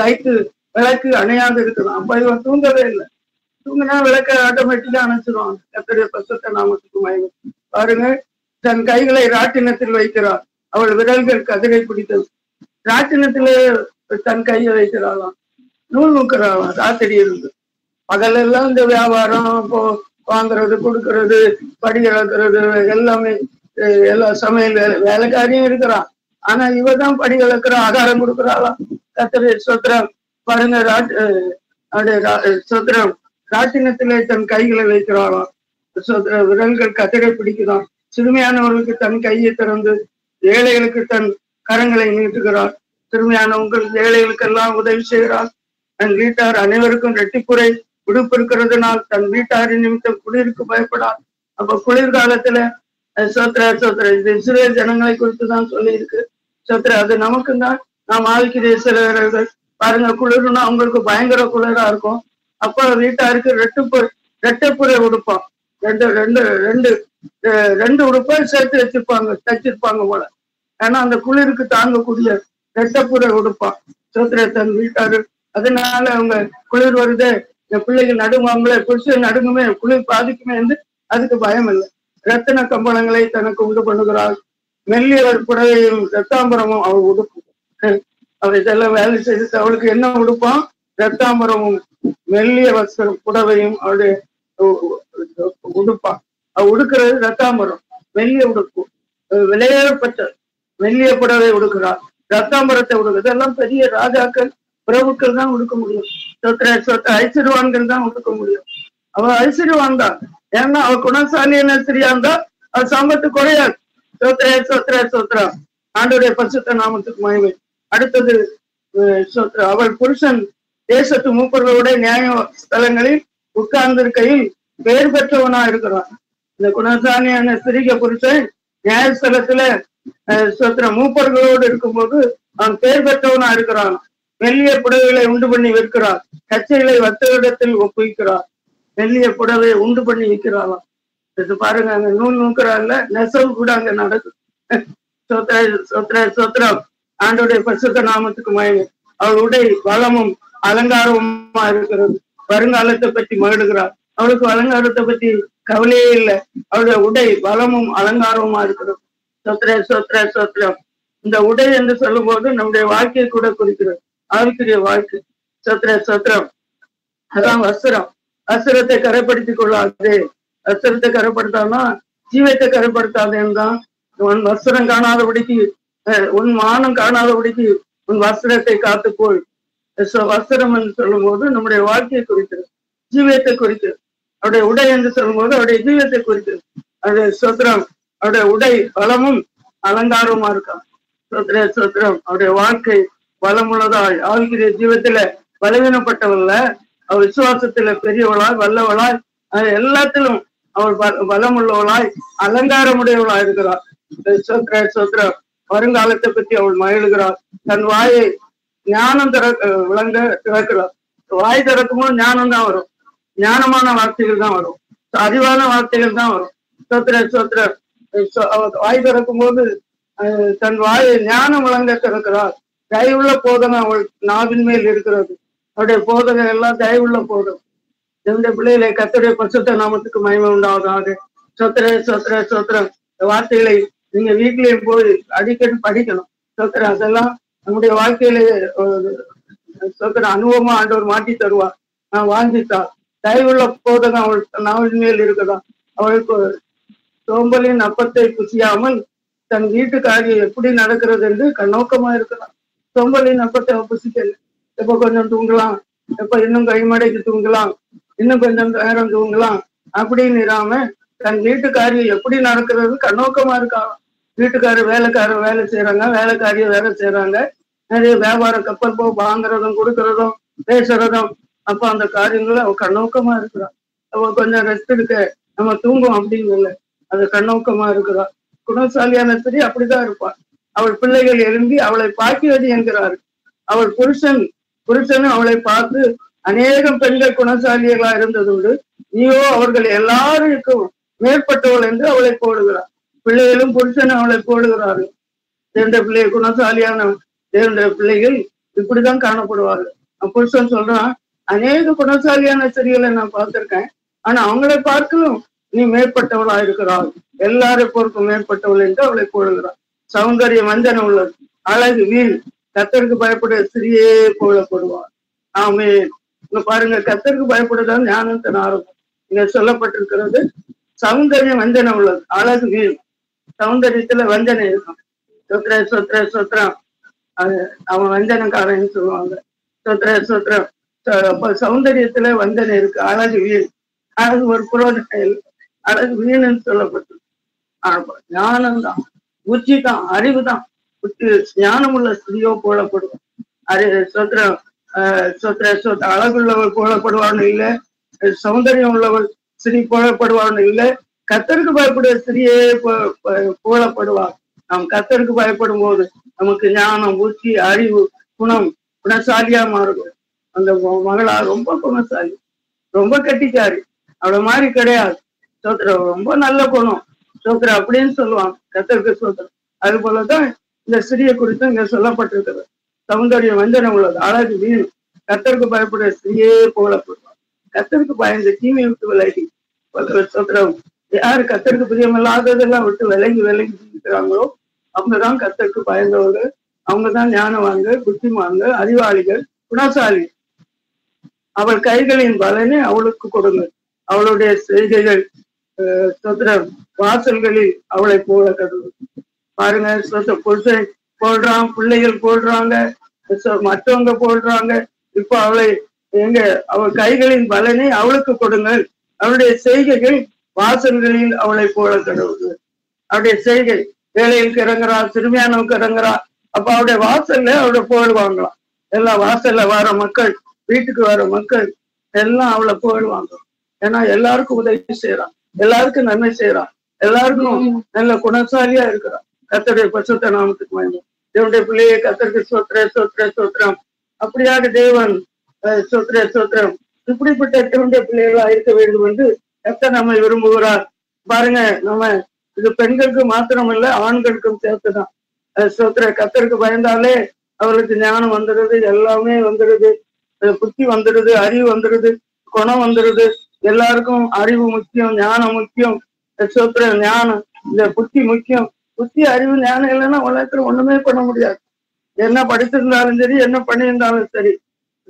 லைட்டு விளக்கு அணையாது இருக்குதான். அப்ப இவன் தூங்கவே இல்லை. தூங்கினா விளக்க ஆட்டோமேட்டிக்கா அணைச்சிருவாங்க. கர்த்தருடைய பரிசுத்த நாமத்துக்கு மகிமை. பாருங்க, தன் கைகளை ராட்டினத்தில் வைக்கிறார். அவள் விரல்கள் கதிரை பிடித்தது. ராட்டினத்திலே தன் கையை வைக்கிறாளாம். நூல் நூக்கிறாளாம் ராத்திரி இருந்து. பகலெல்லாம் இந்த வியாபாரம், இப்போ வாங்குறது கொடுக்கறது, படி இழக்கிறது, எல்லாமே எல்லா சமையல் வேலை வேலைக்காரியும் இருக்கிறான். ஆனா இவ தான் படி இழக்கிற ஆகாரம் கொடுக்குறாளாம். கர்த்தருடைய ஸ்தோத்திரம். பாருங்க, ராட் அவருடைய ஸ்தோத்திரம் ராட்டினத்திலே தன் கைகளை வைக்கிறாளாம். விரல்கள் கதிரை பிடிக்குதான். சிறுமையானவர்களுக்கு தன் கையை திறந்து ஏழைகளுக்கு தன் கரங்களை நீட்டுகிறார். சிறுமையானவங்கள் ஏழைகளுக்கு எல்லாம் உதவி செய்கிறார். தன் வீட்டார் அனைவருக்கும் ரெட்டிப்புரை விடுப்பு இருக்கிறதுனால் தன் வீட்டாரின் நிமித்தம் குளிருக்கு பயப்படார். அப்ப குளிர்காலத்துல சோத்ர சோத்ர இது சிறு ஜனங்களை குறித்து தான் சொல்லி இருக்கு. சோத்ர அது நமக்கும் தான். நாம் ஆழ்கிற சிலர்கள் பாருங்க, குளிர்னா அவங்களுக்கு பயங்கர குளிரா இருக்கும். அப்ப வீட்டாருக்கு ரெட்டுப்பு ரெட்டப்புரை உடுப்பான். ரெண்டு ரெண்டு ரெண்டு ரெண்டு உடுப்பை சேர்த்து வச்சிருப்பாங்க, தச்சிருப்பாங்க போல. ஏன்னா அந்த குளிருக்கு தாங்கக்கூடிய ரெட்டப்புரை உடுப்பான். சோத்ர தன் வீட்டாரு அதனால அவங்க குளிர் வருது, இந்த பிள்ளைங்க நடுங்குவாங்களே, புருஷன் நடுங்குமே, குளிர் பாதிக்குமே என்று அதுக்கு பயம் இல்லை. ரத்தின கம்பளங்களை தனக்கு உண்டு பண்ணுகிறாள். மெல்லிய புடவையும் ரத்தாம்பரமும் அவள் உடுப்பும். அவள் இதெல்லாம் வேலை செய்து அவளுக்கு என்ன உடுப்பான்? ரத்தாம்பரமும் மெல்லிய வஸ்திரம் புடவையும் அவளுடைய உடுப்பான். அவள் உடுக்கிறது ரத்தாம்பரம் மெல்லிய உடுப்பு, விலையேறப்பட்ட மெல்லிய புடவை உடுக்கிறாள், ரத்தாம்பரத்தை உடுக்கு. இதெல்லாம் பெரிய ராஜாக்கள் பிரபுக்கள் தான் உடுக்க முடியும். சொத்த சொத்த ஐஸ்வர்வான்கள் தான் உடுக்க முடியும். அவ ஐஸ்வர்வான் தான். ஏன்னா அவ குணசாலியான ஸ்திரியா இருந்தா அவ சம்பத்து குறையாது. சோத்ரே சோத்ரே சோத்ரா ஆண்டோடைய பரிசுத்த நாமத்துக்கு மகிமை. அடுத்தது சோத்ரா அவள் புருஷன் தேசத்து மூப்பர்களுடைய நியாய ஸ்தலங்களில் உட்கார்ந்திருக்கையில் பெயர் பெற்றவனா இருக்கிறான். இந்த குணசாலியான ஸ்திரிக புருஷன் நியாயஸ்தலத்துல சோத்ரா மூப்பர்களோடு இருக்கும்போது அவன் பெயர் பெற்றவனா இருக்கிறான். மெல்லிய புடவைகளை உண்டு பண்ணி விற்கிறார். கச்சைகளை வர்த்தகத்தில் ஒப்புவிக்கிறார். மெல்லிய புடவை உண்டு பண்ணி விற்கிறாராம். இது பாருங்க, அங்க நூல் நூக்கிறாங்கல்ல, நெசவு கூட அங்க நடக்குது. சோத்ர சோத்ர சோத்ரம் ஆண்டோடைய பரிசுத்த நாமத்துக்கு மகிமை. அவள் உடை வளமும் அலங்காரமுமா இருக்கிறது. வருங்காலத்தை பற்றி மகிழுகிறார். அவளுக்கு அலங்காரத்தை பற்றி கவலையே இல்லை. அவளுடைய உடை வளமும் அலங்காரமுமா இருக்கிறது. சோத்ர சோத்ர சோத்ரம் இந்த உடை என்று சொல்லும் போது நம்முடைய வாழ்க்கையை கூட குறிக்கிறது. ஆவிக்குரிய வாழ்க்கை. சோத்ர சோத்ரம் அதான் வஸ்திரம். அசுரத்தை கரைப்படுத்திக் கொள்ளாது. அசுரத்தை கரைப்படுத்தானா ஜீவத்தை கரைப்படுத்தாதேன்னு தான். உன் வஸ்திரம் காணாதபடிக்கு, உன் மானம் காணாதபடிக்கு உன் வஸ்திரத்தை காத்துக்கொள். வஸ்திரம் என்று சொல்லும் போது நம்முடைய வாழ்க்கையை குறிக்கிறது, ஜீவத்தை குறிக்கிறது. அவருடைய உடை என்று சொல்லும் போது அவருடைய ஜீவத்தை குறிக்கிறது. அவருடைய சோத்ரம் அவருடைய உடை வளமும் அலங்காரமா இருக்கான். சோத்ர சோத்ரம் அவருடைய வாழ்க்கை பலமுள்ளதாய் ஆவிக்குரிய ஜீவத்துல பலவீனப்பட்டவள்ல, அவள் விசுவாசத்துல பெரியவளாய் வல்லவளாய் எல்லாத்திலும் அவள் பலமுள்ளவளாய் அலங்காரமுடையவளாய் இருக்கிறார். சோத்ர சோத்ர வருங்காலத்தை பற்றி அவள் மகிழ்கிறாள். தன் வாயை ஞானம் திற விளங்க திறக்கிறார். வாய் திறக்கும்போது ஞானம் தான் வரும். ஞானமான வார்த்தைகள் தான் வரும், அறிவான வார்த்தைகள் தான் வரும். சோத்ர சோத்ர வாய் திறக்கும்போது தன் வாயை ஞானம் விளங்க திறக்கிறார். தயவுள்ள போதனை அவள் நாவின் மேல் இருக்கிறது. அவருடைய போதனை எல்லாம் தயவுள்ள போதும். என்னுடைய பிள்ளைகளை கர்த்தருடைய பரிசுத்த நாமத்துக்கு மகிமை உண்டாவதாக. சோத்ர சோத்ர சோத்ரம் இந்த வார்த்தைகளை நீங்க வீட்டிலேயும் போய் அடிக்கடி படிக்கணும். சோத்ர அதெல்லாம் நம்முடைய வாழ்க்கையிலே சோத்ர அனுபவமா ஆண்டவர் மாட்டி தருவார். நான் வாஞ்சித்தார் தயவுள்ள போதகம் அவள் நாவல் மேல் இருக்கதான். அவளுக்கு சோம்பலின் அப்பத்தை புசியாமல் தன் வீட்டு காரியம் எப்படி நடக்கிறது என்று கண்ணோக்கமா இருக்கலாம். சோம்பலின் அப்பத்தை அவ புசிக்கல. எப்ப கொஞ்சம் தூங்கலாம், எப்ப இன்னும் கைமடைக்கு தூங்கலாம், இன்னும் கொஞ்சம் நேரம் தூங்கலாம் அப்படின்னு இராம தன் வீட்டு காரியம் எப்படி நடக்கிறது கண்ணோக்கமா இருக்காங்க. வீட்டுக்காரர் வேலைக்காரர் வேலை செய்யறாங்க, வேலைக்காரிய வேலை செய்யறாங்க, நிறைய வியாபார கப்பல் போ வாங்குறதும் கொடுக்கறதும் பேசுறதும். அப்ப அந்த காரியங்களும் அவ கண்ணோக்கமா இருக்கிறான். அவ கொஞ்சம் ரெஸ்ட் எடுக்க நம்ம தூங்கும் அப்படின்னு இல்லை, அது கண்ணோக்கமா இருக்கிறான். குணசாலியான ஸ்திரீ அப்படிதான் இருப்பான். அவள் பிள்ளைகள் எழும்பி அவளை பாக்கியது என்கிறாரு. அவள் புருஷன் புருஷனும் அவளை பார்த்து அநேகம் பெண்கள் குணசாலிகளா இருந்ததோடு நீயோ அவர்கள் எல்லாருக்கும் மேற்பட்டவள் என்று அவளை போடுகிறார். பிள்ளைகளும் புருஷனும் அவளை போடுகிறார்கள். தேர்ந்த பிள்ளை குணசாலியான தேர்ந்த பிள்ளைகள் இப்படிதான் காணப்படுவார்கள். புருஷன் சொல்றான், அநேக குணசாலியான ஸ்திரீகளை நான் பார்த்திருக்கேன், ஆனா அவங்களை பார்க்கலும் நீ மேற்பட்டவளா இருக்கிறாள், எல்லாரும் பொறுப்பும் மேற்பட்டவள் என்று அவளை போடுகிறாள். சௌந்தரிய வஞ்சனம் உள்ளது, அழகு வீண், கத்தருக்கு பயப்படுற ஸ்திரீயே போடப்படுவாள். ஆமே, இங்க பாருங்க, கத்தருக்கு பயப்படுதான் ஞானம் தன் ஆரம்பம். இங்க சொல்லப்பட்டிருக்கிறது சௌந்தரிய வஞ்சனை உள்ளது, அழகு வீண். சௌந்தரியத்துல வஞ்சனை இருக்கும். சொத்ர சொத்ர சொத்ரம், அவன் வஞ்சனக்காரன்னு சொல்லுவாங்க. சொத்ர சொத்ரம், சௌந்தரியத்துல வஞ்சனை இருக்கு, அழகு வீண். அழகு ஒரு புரோஜனை இல்லை, அழகு வீணுன்னு சொல்லப்பட்டது. ஞானம்தான், புத்தி தான், அறிவு தான். ஞானம் உள்ள ஸ்திரியோ போலப்படுவோம். அறி சொத்ர சொத்ர சொத் அழகுள்ளவர் போலப்படுவான்னு இல்லை, சௌந்தரியம் உள்ளவர் ஸ்திரீ போலப்படுவான்னு இல்லை, கத்தருக்கு பயப்படுற ஸ்திரியே போலப்படுவார். நாம் கத்தருக்கு பயப்படும் போது நமக்கு ஞானம், புத்தி, அறிவு, குணம், குணசாலியா மாறுவோம். அந்த மகளா ரொம்ப குணசாலி, ரொம்ப கட்டிக்காரி, அவ்வளவு மாதிரி கிடையாது. சோத்திரம் ரொம்ப நல்ல குணம், சோத்திரம் அப்படின்னு சொல்லுவாங்க கத்தருக்கு. சோத்திரம் அது போலதான் இந்த ஸ்திரியை குறித்து இங்க சொல்லப்பட்டிருக்கிறது. சௌந்தரியம் வந்து நம்மளது அழகு வீணும், கத்தருக்கு பயப்படுற ஸ்திரியே போலப்படுவாங்க. கத்தருக்கு பயந்து தீமையை விட்டு விலகி, சோத்திரம், யாரு கத்தருக்கு பிரியமில்லாததெல்லாம் விட்டு விலகி விலகி இருக்கிறாங்களோ அவங்கதான் கத்தருக்கு பயந்தவர்கள். அவங்கதான் ஞானவாங்க, புத்திமாங்க, அறிவாளிகள், குணசாலி. அவள் கைகளின் பலனை அவளுக்கு கொடுங்க. அவளுடைய செய்கைகள் வாசல்களில் அவளை போல கடுது. பாருங்க, புருஷன் போடுறான், பிள்ளைகள் போடுறாங்க, மற்றவங்க போடுறாங்க. இப்போ அவளை எங்க அவள் கைகளின் பலனை அவளுக்கு கொடுங்கள். அவளுடைய செய்கைகள் வாசல்களில் அவளை போல கடுவது. அவருடைய செய்கை, வேலைகளுக்கு இறங்குறா, சிறுமியானவுக்கு இறங்குறா, அப்ப அவருடைய வாசல்ல அவளை போடுவாங்களாம். எல்லா வாசல்ல வர மக்கள், வீட்டுக்கு வர மக்கள் எல்லாம் அவளை போயிடுவாங்க. ஏன்னா எல்லாருக்கும் உதவி செய்யறான், எல்லாருக்கும் நன்மை செய்யறான், எல்லாருக்கும் நல்ல குணசாலியா இருக்கிறான். கத்தருடைய பசுத்த நாமத்துக்கு வேண்டும். தேவனுடைய பிள்ளையை கத்தருக்கு சொத்திர சொத்திர சொத்திரம். அப்படியாக தேவன் சொத்திர சொத்திரம் இப்படிப்பட்ட தேவனுடைய பிள்ளைகளா இருக்க வேண்டும் என்று கத்த நம்மை விரும்புகிறார். பாருங்க, நம்ம இது பெண்களுக்கு மாத்திரமல்ல, ஆண்களுக்கும் சேர்த்துதான். சொத்திர கத்தருக்கு பயந்தாலே அவளுக்கு ஞானம் வந்துடுது, எல்லாமே வந்துடுது, புத்தி வந்துடுது, அறிவு வந்துடுது, குணம் வந்துடுது. எல்லாருக்கும் அறிவு முக்கியம், ஞானம் முக்கியம். சோத்திரம், ஞானம், இந்த புத்தி முக்கியம். புத்தி, அறிவு, ஞானம் இல்லைன்னா உலகத்துல ஒண்ணுமே பண்ண முடியாது. என்ன படித்திருந்தாலும் சரி, என்ன பண்ணியிருந்தாலும் சரி,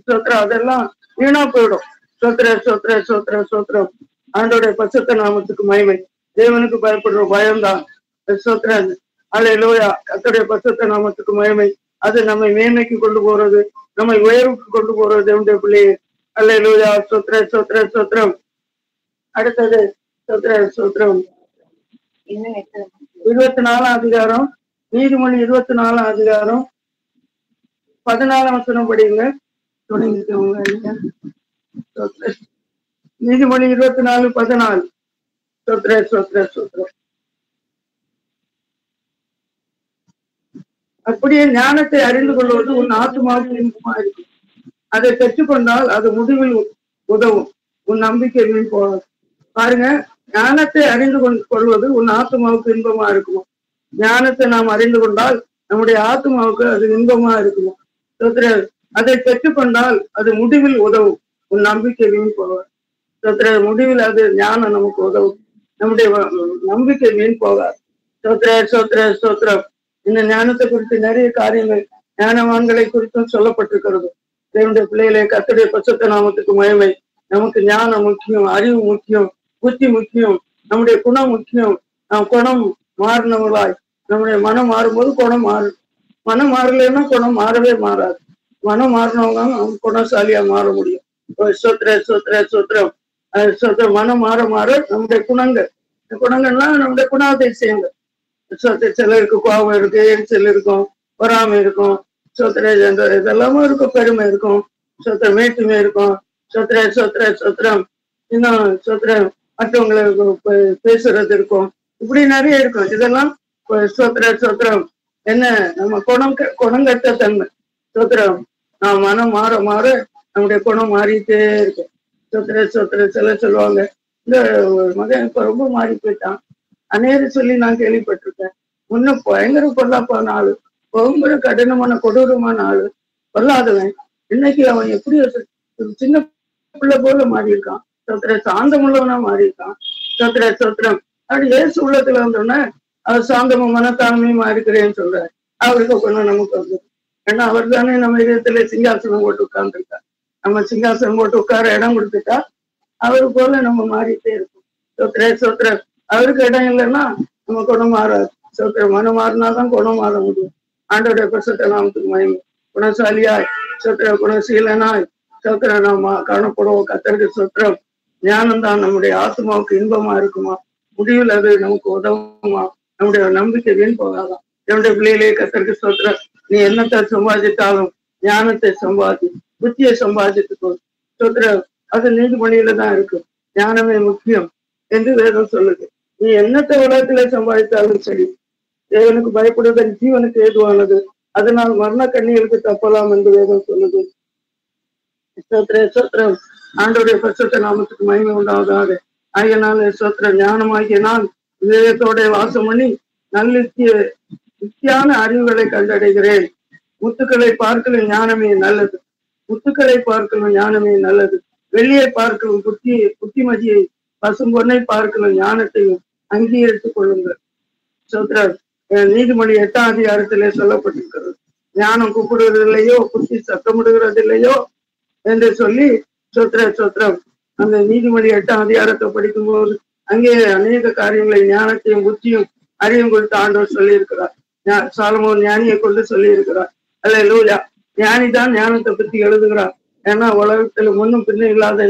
சோத்திரம் அதெல்லாம் வீணா போயிடும். சோத்திர சோத்திர சோத்திர சோத்திரம். ஆண்டோடைய பரிசுத்த நாமத்துக்கு மகிமை. தேவனுக்கு பயப்படுற பயம்தான். சோத்திர அல்லேலூயா. கர்த்தருடைய பரிசுத்த நாமத்துக்கு மகிமை. அது நம்மை மேன்மைக்கு கொண்டு போறது, நம்மை உயர்வுக்கு கொண்டு போறது தேவனுடைய பிள்ளையை. அல்லேலூயா. சொத்ர சொத்ர சொத்ரம். அடுத்தது சொத்ர சொத்ரம் இருபத்தி நாலாம் அதிகாரம், நீதிமொழி இருபத்தி நாலாம் அதிகாரம் பதினாலாம் வசனம் படிங்க. நீதிமொழி இருபத்தி நாலு பதினாலு. சொத்ர சொத்ர சொத்ரம். அப்படியே ஞானத்தை அறிந்து கொள்வது உன் ஆத்துமாவுக்கு இன்பமா இருக்கும். அதை பெற்றுக்கொண்டால் அது முடிவில் உதவும், உன் நம்பிக்கை வீண் போகாது. பாருங்க, ஞானத்தை அறிந்து கொண்டு கொள்வது உன் ஆத்துமாவுக்கு இன்பமா இருக்குமா. ஞானத்தை நாம் அறிந்து கொண்டால் நம்முடைய ஆத்துமாவுக்கு அது இன்பமா இருக்குமா. சோத்ர, அதை பெற்றுக்கொண்டால் அது முடிவில் உதவும், உன் நம்பிக்கை வீண் போகாது. சோத்ர, முடிவில் அது ஞானம் நமக்கு உதவும், நம்முடைய நம்பிக்கை வீண் போகாது. சோத்ர சோத்ர சோத்ரம். இந்த ஞானத்தை குறித்து நிறைய காரியங்கள் ஞானவான்களை குறித்தும் சொல்லப்பட்டிருக்கிறது. தேவனுடைய பிள்ளைகளை கர்த்தருடைய பரிசுத்த நாமத்துக்கு மகிமை. நமக்கு ஞானம் முக்கியம், அறிவு முக்கியம், புத்தி முக்கியம், நம்முடைய குணம் முக்கியம். நாம் குணம் மாறினவங்களாய் நம்முடைய மனம் மாறும்போது குணம் மாறும். மனம் மாறலைன்னா குணம் மாறவே மாறாது. மனம் மாறினவங்க நம்ம குணசாலியா மாற முடியும். சொத்திர சொத்திர சொத்திரம் சொத்திரம் மனம் மாற மாற நம்முடைய குணங்கள் குணங்கள்லாம் நம்முடைய குணாதிசயங்கள். சொத்து சிலருக்கு கோபம் இருக்கு, எரிச்சல் இருக்கும், பொறாமை இருக்கும், சொத்திர இதெல்லாமும் இருக்கும், பெருமை இருக்கும், சொத்திர வேற்றுமை இருக்கும். சொத்திர சொத்திர சொத்திரம் இன்னும் சொத்திரம் மற்றவங்களுக்கு பேசுறது இருக்கும், இப்படி நிறைய இருக்கும். இதெல்லாம் சொத்திர சொத்திரம் என்ன நம்ம குணம் குணங்கட்ட தன்மை சொத்திரம். நான் மனம் மாற மாற நம்முடைய குணம் மாறிட்டே இருக்கும். சொத்திர சொத்திர சில சொல்லுவாங்க, இந்த மகன் இப்ப ரொம்ப மாறி போயிட்டான் அநேக சொல்லி நான் கேள்விப்பட்டிருக்கேன். முன்ன பயங்கர பொல்லாப்பான ஆளு, ரொம்ப கடினமான கொடூரமான ஆளு, பொல்லாதவன், இன்னைக்கு அவன் எப்படி ஒரு சின்ன பிள்ளை போல மாறியிருக்கான். சொத்திர சாந்தம் உள்ளவனா மாறியிருக்கான். சொத்திர சொத்திரம் அப்படி ஏசு உள்ளத்துல வந்தோடனே அவர் சாந்தமும் மனத்தான்மையுமா இருக்கிறேன்னு சொல்றாரு. அவருக்கு கொஞ்சம் நமக்கு வந்து ஏன்னா அவர் தானே நம்ம இதயத்துல சிங்காசனம் போட்டு உட்கார்ந்துருக்காரு. நம்ம சிங்காசனம் போட்டு உட்கார இடம் கொடுத்துட்டா அவரு போல நம்ம மாறிட்டே இருக்கும். சொத்திர சொத்திர அவருக்கு இடம் இல்லைன்னா நம்ம குணம் மாறாது. சொத்திர மனம் மாறினாதான் குணம் மாற முடியும். ஆண்டோடைய பிரசத்தை நாமத்துக்கு மயங்கும். குணசாலியாய் சொத்திர குணசீலனாய் சொத்திர நாம காணப்படுவோம். கத்தருக்கு சொத்திரம் ஞானம் தான் நம்முடைய ஆத்மாவுக்கு இன்பமா இருக்குமா, முடிவில் அது நமக்கு உதவுமா, நம்முடைய நம்பிக்கை வீண் போகாதான். என்னுடைய பிள்ளையிலே கத்தருக்கு சொத்திரம். நீ என்னத்தை சம்பாதித்தாலும் ஞானத்தை சம்பாதி, புத்தியை சம்பாதித்துக்கோ. சொத்திரம் அது நீதிமொழியில தான் இருக்கு. ஞானமே முக்கியம் என்று வேதம் சொல்லுது. நீ என்னத்தை உலகத்திலே சம்பாதித்தாலும் சரி, தேவனுக்கு பயப்படுதல் ஜீவனுக்கு ஏதுவானது, அதனால் மரண கண்ணீருக்கு தப்பலாம் என்று வேதம் சொல்லுது. சோத்ரே சோத்ரம். ஆண்டோடைய பரிசுத்த நாமத்துக்கு மகிமை உண்டாவதாக. ஆகியனால சோத்ரம் ஞானமாகிய நான் விவேகத்தோட வாசம் பண்ணி நல்ல நித்தியான அறிவுகளை கண்டடைகிறேன். முத்துக்களை பார்க்கல ஞானமே நல்லது, முத்துக்களை பார்க்கலும் ஞானமே நல்லது, வெளியே பார்க்கலும் புத்தி புத்திமதியை பசும் பொன்னை பார்க்கலும் ஞானத்தையும் அங்கீகரித்துக் கொள்ளுங்கள். சோத்ரர் நீதிமொழி எட்டாம் அதிகாரத்திலே சொல்லப்பட்டிருக்கிறது. ஞானம் கூப்பிடுவதில்லையோ, புத்தி சத்தமிடுகிறதில்லையோ என்று சொல்லி சோத்ர சோத்ரம். அந்த நீதிமொழி எட்டாம் அதிகாரத்தை படிக்கும் போது அங்கே அநேக காரியங்களை ஞானத்தையும் புத்தியும் அறிவும் குறித்து ஆண்டவர் சொல்லி இருக்கிறார். சாலமோன் ஞானியை கொண்டு சொல்லி இருக்கிறார். அல்ல லூயா, ஞானிதான் ஞானத்தை பற்றி எழுதுகிறார். ஏன்னா உலகத்துல முன்னும் பின்னும் இல்லாத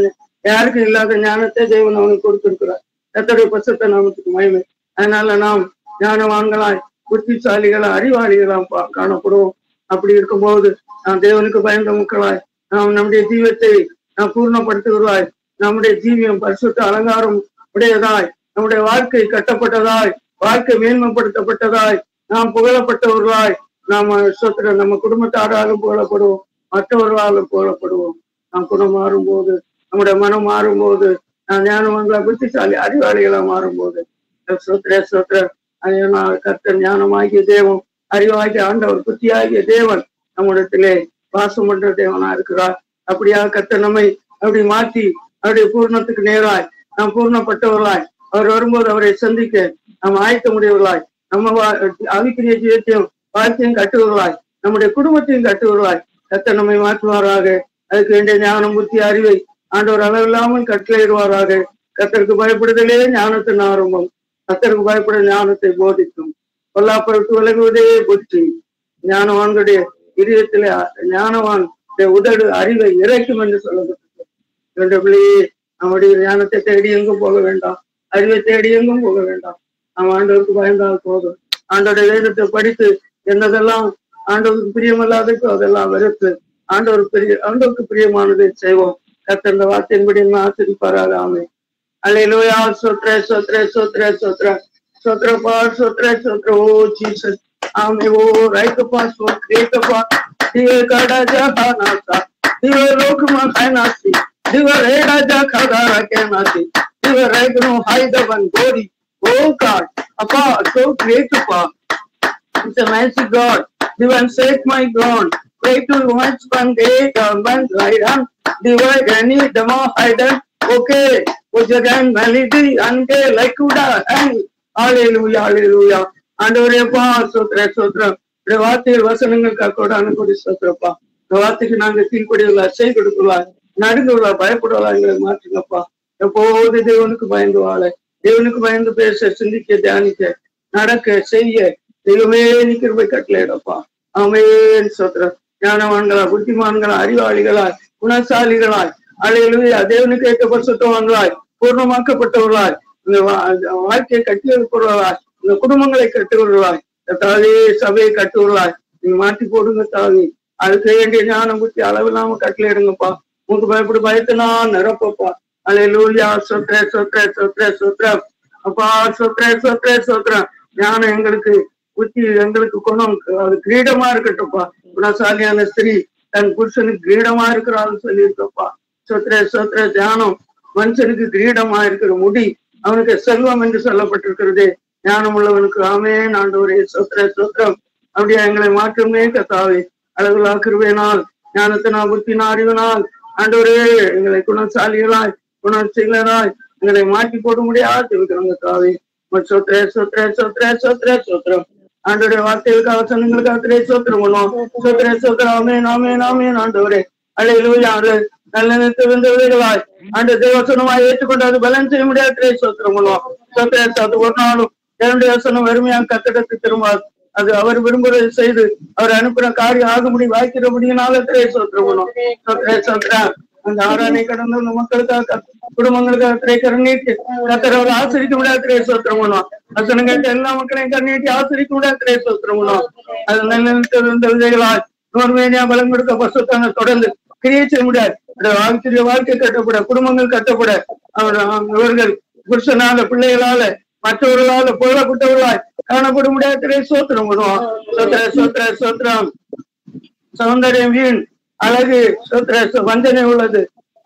யாருக்கும் இல்லாத ஞானத்தை தேவன் அவனுக்கு கொடுத்திருக்கிறார். எத்தனை பட்சத்தை நாமத்துக்கு மகிமை. அதனால நாம் ஞானவான்களாய் புத்திசாலிகளாய் அறிவாளிகளாம் காணப்படுவோம். அப்படி இருக்கும்போது நாம் தேவனுக்கு பயந்த மக்களாய் நாம் நம்முடைய ஜீவத்தை நாம் பூர்ணப்படுத்துகிறாய். நம்முடைய ஜீவியம் பரிசுத்த அலங்காரம் உடையதாய், நம்முடைய வாழ்க்கை கட்டப்பட்டதாய், வாழ்க்கை மேன்மைப்படுத்தப்பட்டதாய், நாம் புகழப்பட்டவர்களாய், நாம் சொத்திர நம்ம குடும்பத்தாராலும் புகழப்படுவோம், மற்றவர்களாலும் புகழப்படுவோம். நாம் குணம் மாறும்போது, நம்முடைய மனம் மாறும்போது, நாம் ஞானவான்களா புத்திசாலி அறிவாளிகளா மாறும்போது சொத்திர சொத்திர கர்த்தர் ஞானமாகிய தேவன் அறிவாகிய ஆண்டவர் புத்தியாகிய தேவன் நம்மிடத்திலே வாசம் பண்ற தேவனா இருக்கிறார். அப்படியா கர்த்தர் நம்மை அப்படி மாற்றி அவருடைய பூர்ணத்துக்கு நேராய் நாம் பூர்ணப்பட்டவர்களாய் அவர் வரும்போது அவரை சந்திக்க நாம் ஆயத்த முடியவர்களாய், நம்ம ஆவிக்குரிய ஜீவத்தையும் வாழ்க்கையும் கட்டுவர்களாய், நம்முடைய குடும்பத்தையும் கட்டுவர்களாய் கர்த்தர் நம்மை மாற்றுவாராக. அதுக்கு வேண்டிய ஞானம் புத்தி அறிவை ஆண்டவர் அளவில்லாமல் கட்டளையிடுவாராக. கர்த்தருக்கு பயப்படுதலே ஞானத்தின் ஆரம்பம். கர்த்தருக்கு பயப்பட ஞானத்தை போதிக்கும். பொல்லாப்பை விட்டு விலகுவதே புத்தி. ஞானவான்களுடைய இதயத்திலே ஞானவான் உதடு அறிவை இறைக்கும் என்று சொல்லப்பட்டிருக்கு. என்னுடைய பிள்ளையே, நம்முடைய ஞானத்தை தேடி எங்கும் போக வேண்டாம், அறிவை தேடி எங்கும் போக வேண்டாம். நாம் ஆண்டவருக்கு பயந்தால் போதும். ஆண்டோட வேதத்தை படித்து என்னதெல்லாம் ஆண்டவருக்கு பிரியமல்லாதோ அதெல்லாம் வெறுத்து ஆண்டவர் பிரிய ஆண்டவருக்கு பிரியமானதை செய்வோம். கர்த்தர் இந்த வார்த்தையின்படி என்ன ஆசிரிப்பாராக. ஆமே. அல்லேலூயா. சோத்ரே சோத்ரே சோத்ரே சோத்ரா சோத்ரப்பா சோத்ரே சோத்ரோ ஜீசஸ். ஆமே. ஓ ரைக்கப்பா சோ கிரேக்கப்பா दिवे का राजा खाना था, दिवे लोक में खाना थी, दिवे रे राजा खादा रखे ना थी, दिवे रे गुरु हाई दबन गोरी, ओ God, अपा so great अपा, it's a mighty God, दिवन set my ground, great to watch one day down one right on, दिवे गनी दमा हाईडन, okay, वो जगन melody अंके like उड़ा and hallelujah hallelujah, आंधोरे पास सोत्रे सोत्र இந்த வார்த்தைகள் வசனங்களுக்காக கூட அனுப்படி சொல்றப்பா. இந்த வார்த்தைக்கு நாங்கள் கீழ்படியவில்லை, செய்து கொடுக்கலாம். நடுங்கவளா பயப்படுவாளாங்கிற மாற்றுங்கப்பா. எப்போது தேவனுக்கு பயந்து வாழ, தேவனுக்கு பயந்து பேச, சிந்திக்க, தியானிக்க, நடக்க, செய்ய தெய்வமே நீ கிருபை கட்டளையிடப்பா. ஆமென். சோத்ரா. ஞானவான்களா, புத்திமான்களா, அறிவாளிகளாய், குணசாலிகளாய், அல்லேலூயா, தேவனுக்கு ஏற்ற பரிசுத்தவான்களாய், பூர்ணமாக்கப்பட்டவர்களாய், வாழ்க்கையை கட்டி எழுப்புறவர்களாய், இந்த குடும்பங்களை கட்டுகிறவர்களாய், தாவே சபையை கட்டுவர்களாய் நீங்க மாற்றி போடுங்க தாவி. அதுக்கு வேண்டிய ஞானம் புத்தி அளவு இல்லாம கட்டளையிடுங்கப்பா. உங்களுக்கு பயப்படு பயத்தினா நிரப்பப்பா. அல்லேலூயா. சோத்ரா சோத்ரா சோத்ரா சோத்ரா அப்பா. சோத்ரா சோத்ரா சோத்ரா ஞானம் எங்களுக்கு, புத்தி எங்களுக்கு, குணம் அது கிரீடமா இருக்கட்டும்ப்பா. குணசாலியான ஸ்திரீ தன் புருஷனுக்கு கிரீடமா இருக்கிறான்னு சொல்லியிருக்கப்பா. சொத்திர சொத்திர தியானம் மனுஷனுக்கு கிரீடமா இருக்கிற முடி, அவனுக்கு செல்வம் என்று சொல்லப்பட்டிருக்கிறது ஞானம் உள்ளவனுக்கு. ஆமென். ஆண்டவரே சொத்திர சொத்திரம் அப்படியே எங்களை மாற்றமே கத்தாவே. அழகுலா கிருபையினால், ஞானத்தினா, புத்தினா, அறிவினால் ஆண்டவரே எங்களை குணசாலிகளாய், குணசீலராய் எங்களை மாற்றி போட முடியாது கத்தாவே. சொத்திர சொத்திர சொத்திர சொத்திர சொத்திரம் ஆண்டோடைய வார்த்தைகளுக்காக சனங்களுக்காக சோத்திரம் பண்ணுவோம். சோத்திர சோத்திரம். ஆமென் ஆமென் ஆமென். ஆண்டவரே அல்லேலூயா. நல்ல நிறுத்தவர்களாய் ஆண்டு தேவசனமாய் ஏற்றுக்கொண்டு அது பலன் செய்ய முடியாது சோத்திரம் பண்ணுவோம். சோத்திர சோத்திரம். ஒரு நாளும் என்னுடைய வசனம் வறுமையாக கத்திடத்து திரும்பாது, அது அவர் விரும்புறதை செய்து அவர் அனுப்புற காரியம் ஆகும்படி வாய்க்கிறபடினால திரை சோத்திரம் பண்ணுவோம். சோத்திர சோத்திரம். அந்த ஆராணை கடந்த மக்களுக்காக, குடும்பங்களுக்காக திரை கண்ணீட்டி கத்தரவரை ஆசிரிக்க முடியாது திரை சோத்திரம் பண்ணுவோம். வசனம் கேட்ட எல்லா மக்களையும் கண்ணீட்டி ஆசிரிக்க முடியாது திரை சோத்திரம் பண்ணுவோம். அது நல்ல விதைகளால் நோர்மேனியா பலம் கொடுக்க பசுத்தாங்க தொடர்ந்து கிரியை செய்ய முடியாது. வாழ்க்கை வாழ்க்கை கட்டப்பட, குடும்பங்கள் கட்டப்பட, அவர்கள் புருஷனால, பிள்ளைகளால, மற்றவர்களால புகழப்பட்டவர்களால் காணப்பட முடியாது திரை சோத்திரம் பண்ணுவோம். சோத்திர சோத்திர சோத்திரம். சௌந்தரியம் வீண், அழகு சோத்திர வஞ்சனை உள்ளது.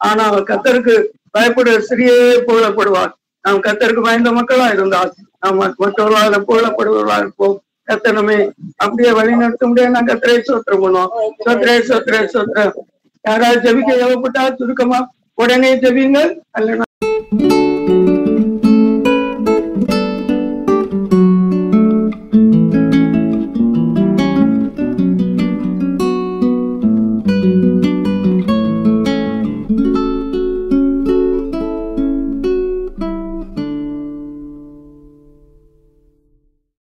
ஆனா கத்தருக்கு பயப்படுற சிறியே புகழப்படுவார். நாம் கத்தருக்கு பயந்த மக்களா இருந்தால் நாம் மற்றவர்களால புகழப்படுவர்களா இருப்போம். கத்தனமே அப்படியே வழி நடத்த முடியாது. நான் கத்தரை சோத்திரம் பண்ணுவோம். சோத்திர சோத்திர சோத்திரம். யாராவது ஜபிக்க எவப்பட்டா சுருக்கமா உடனே ஜபிங்கள். அல்ல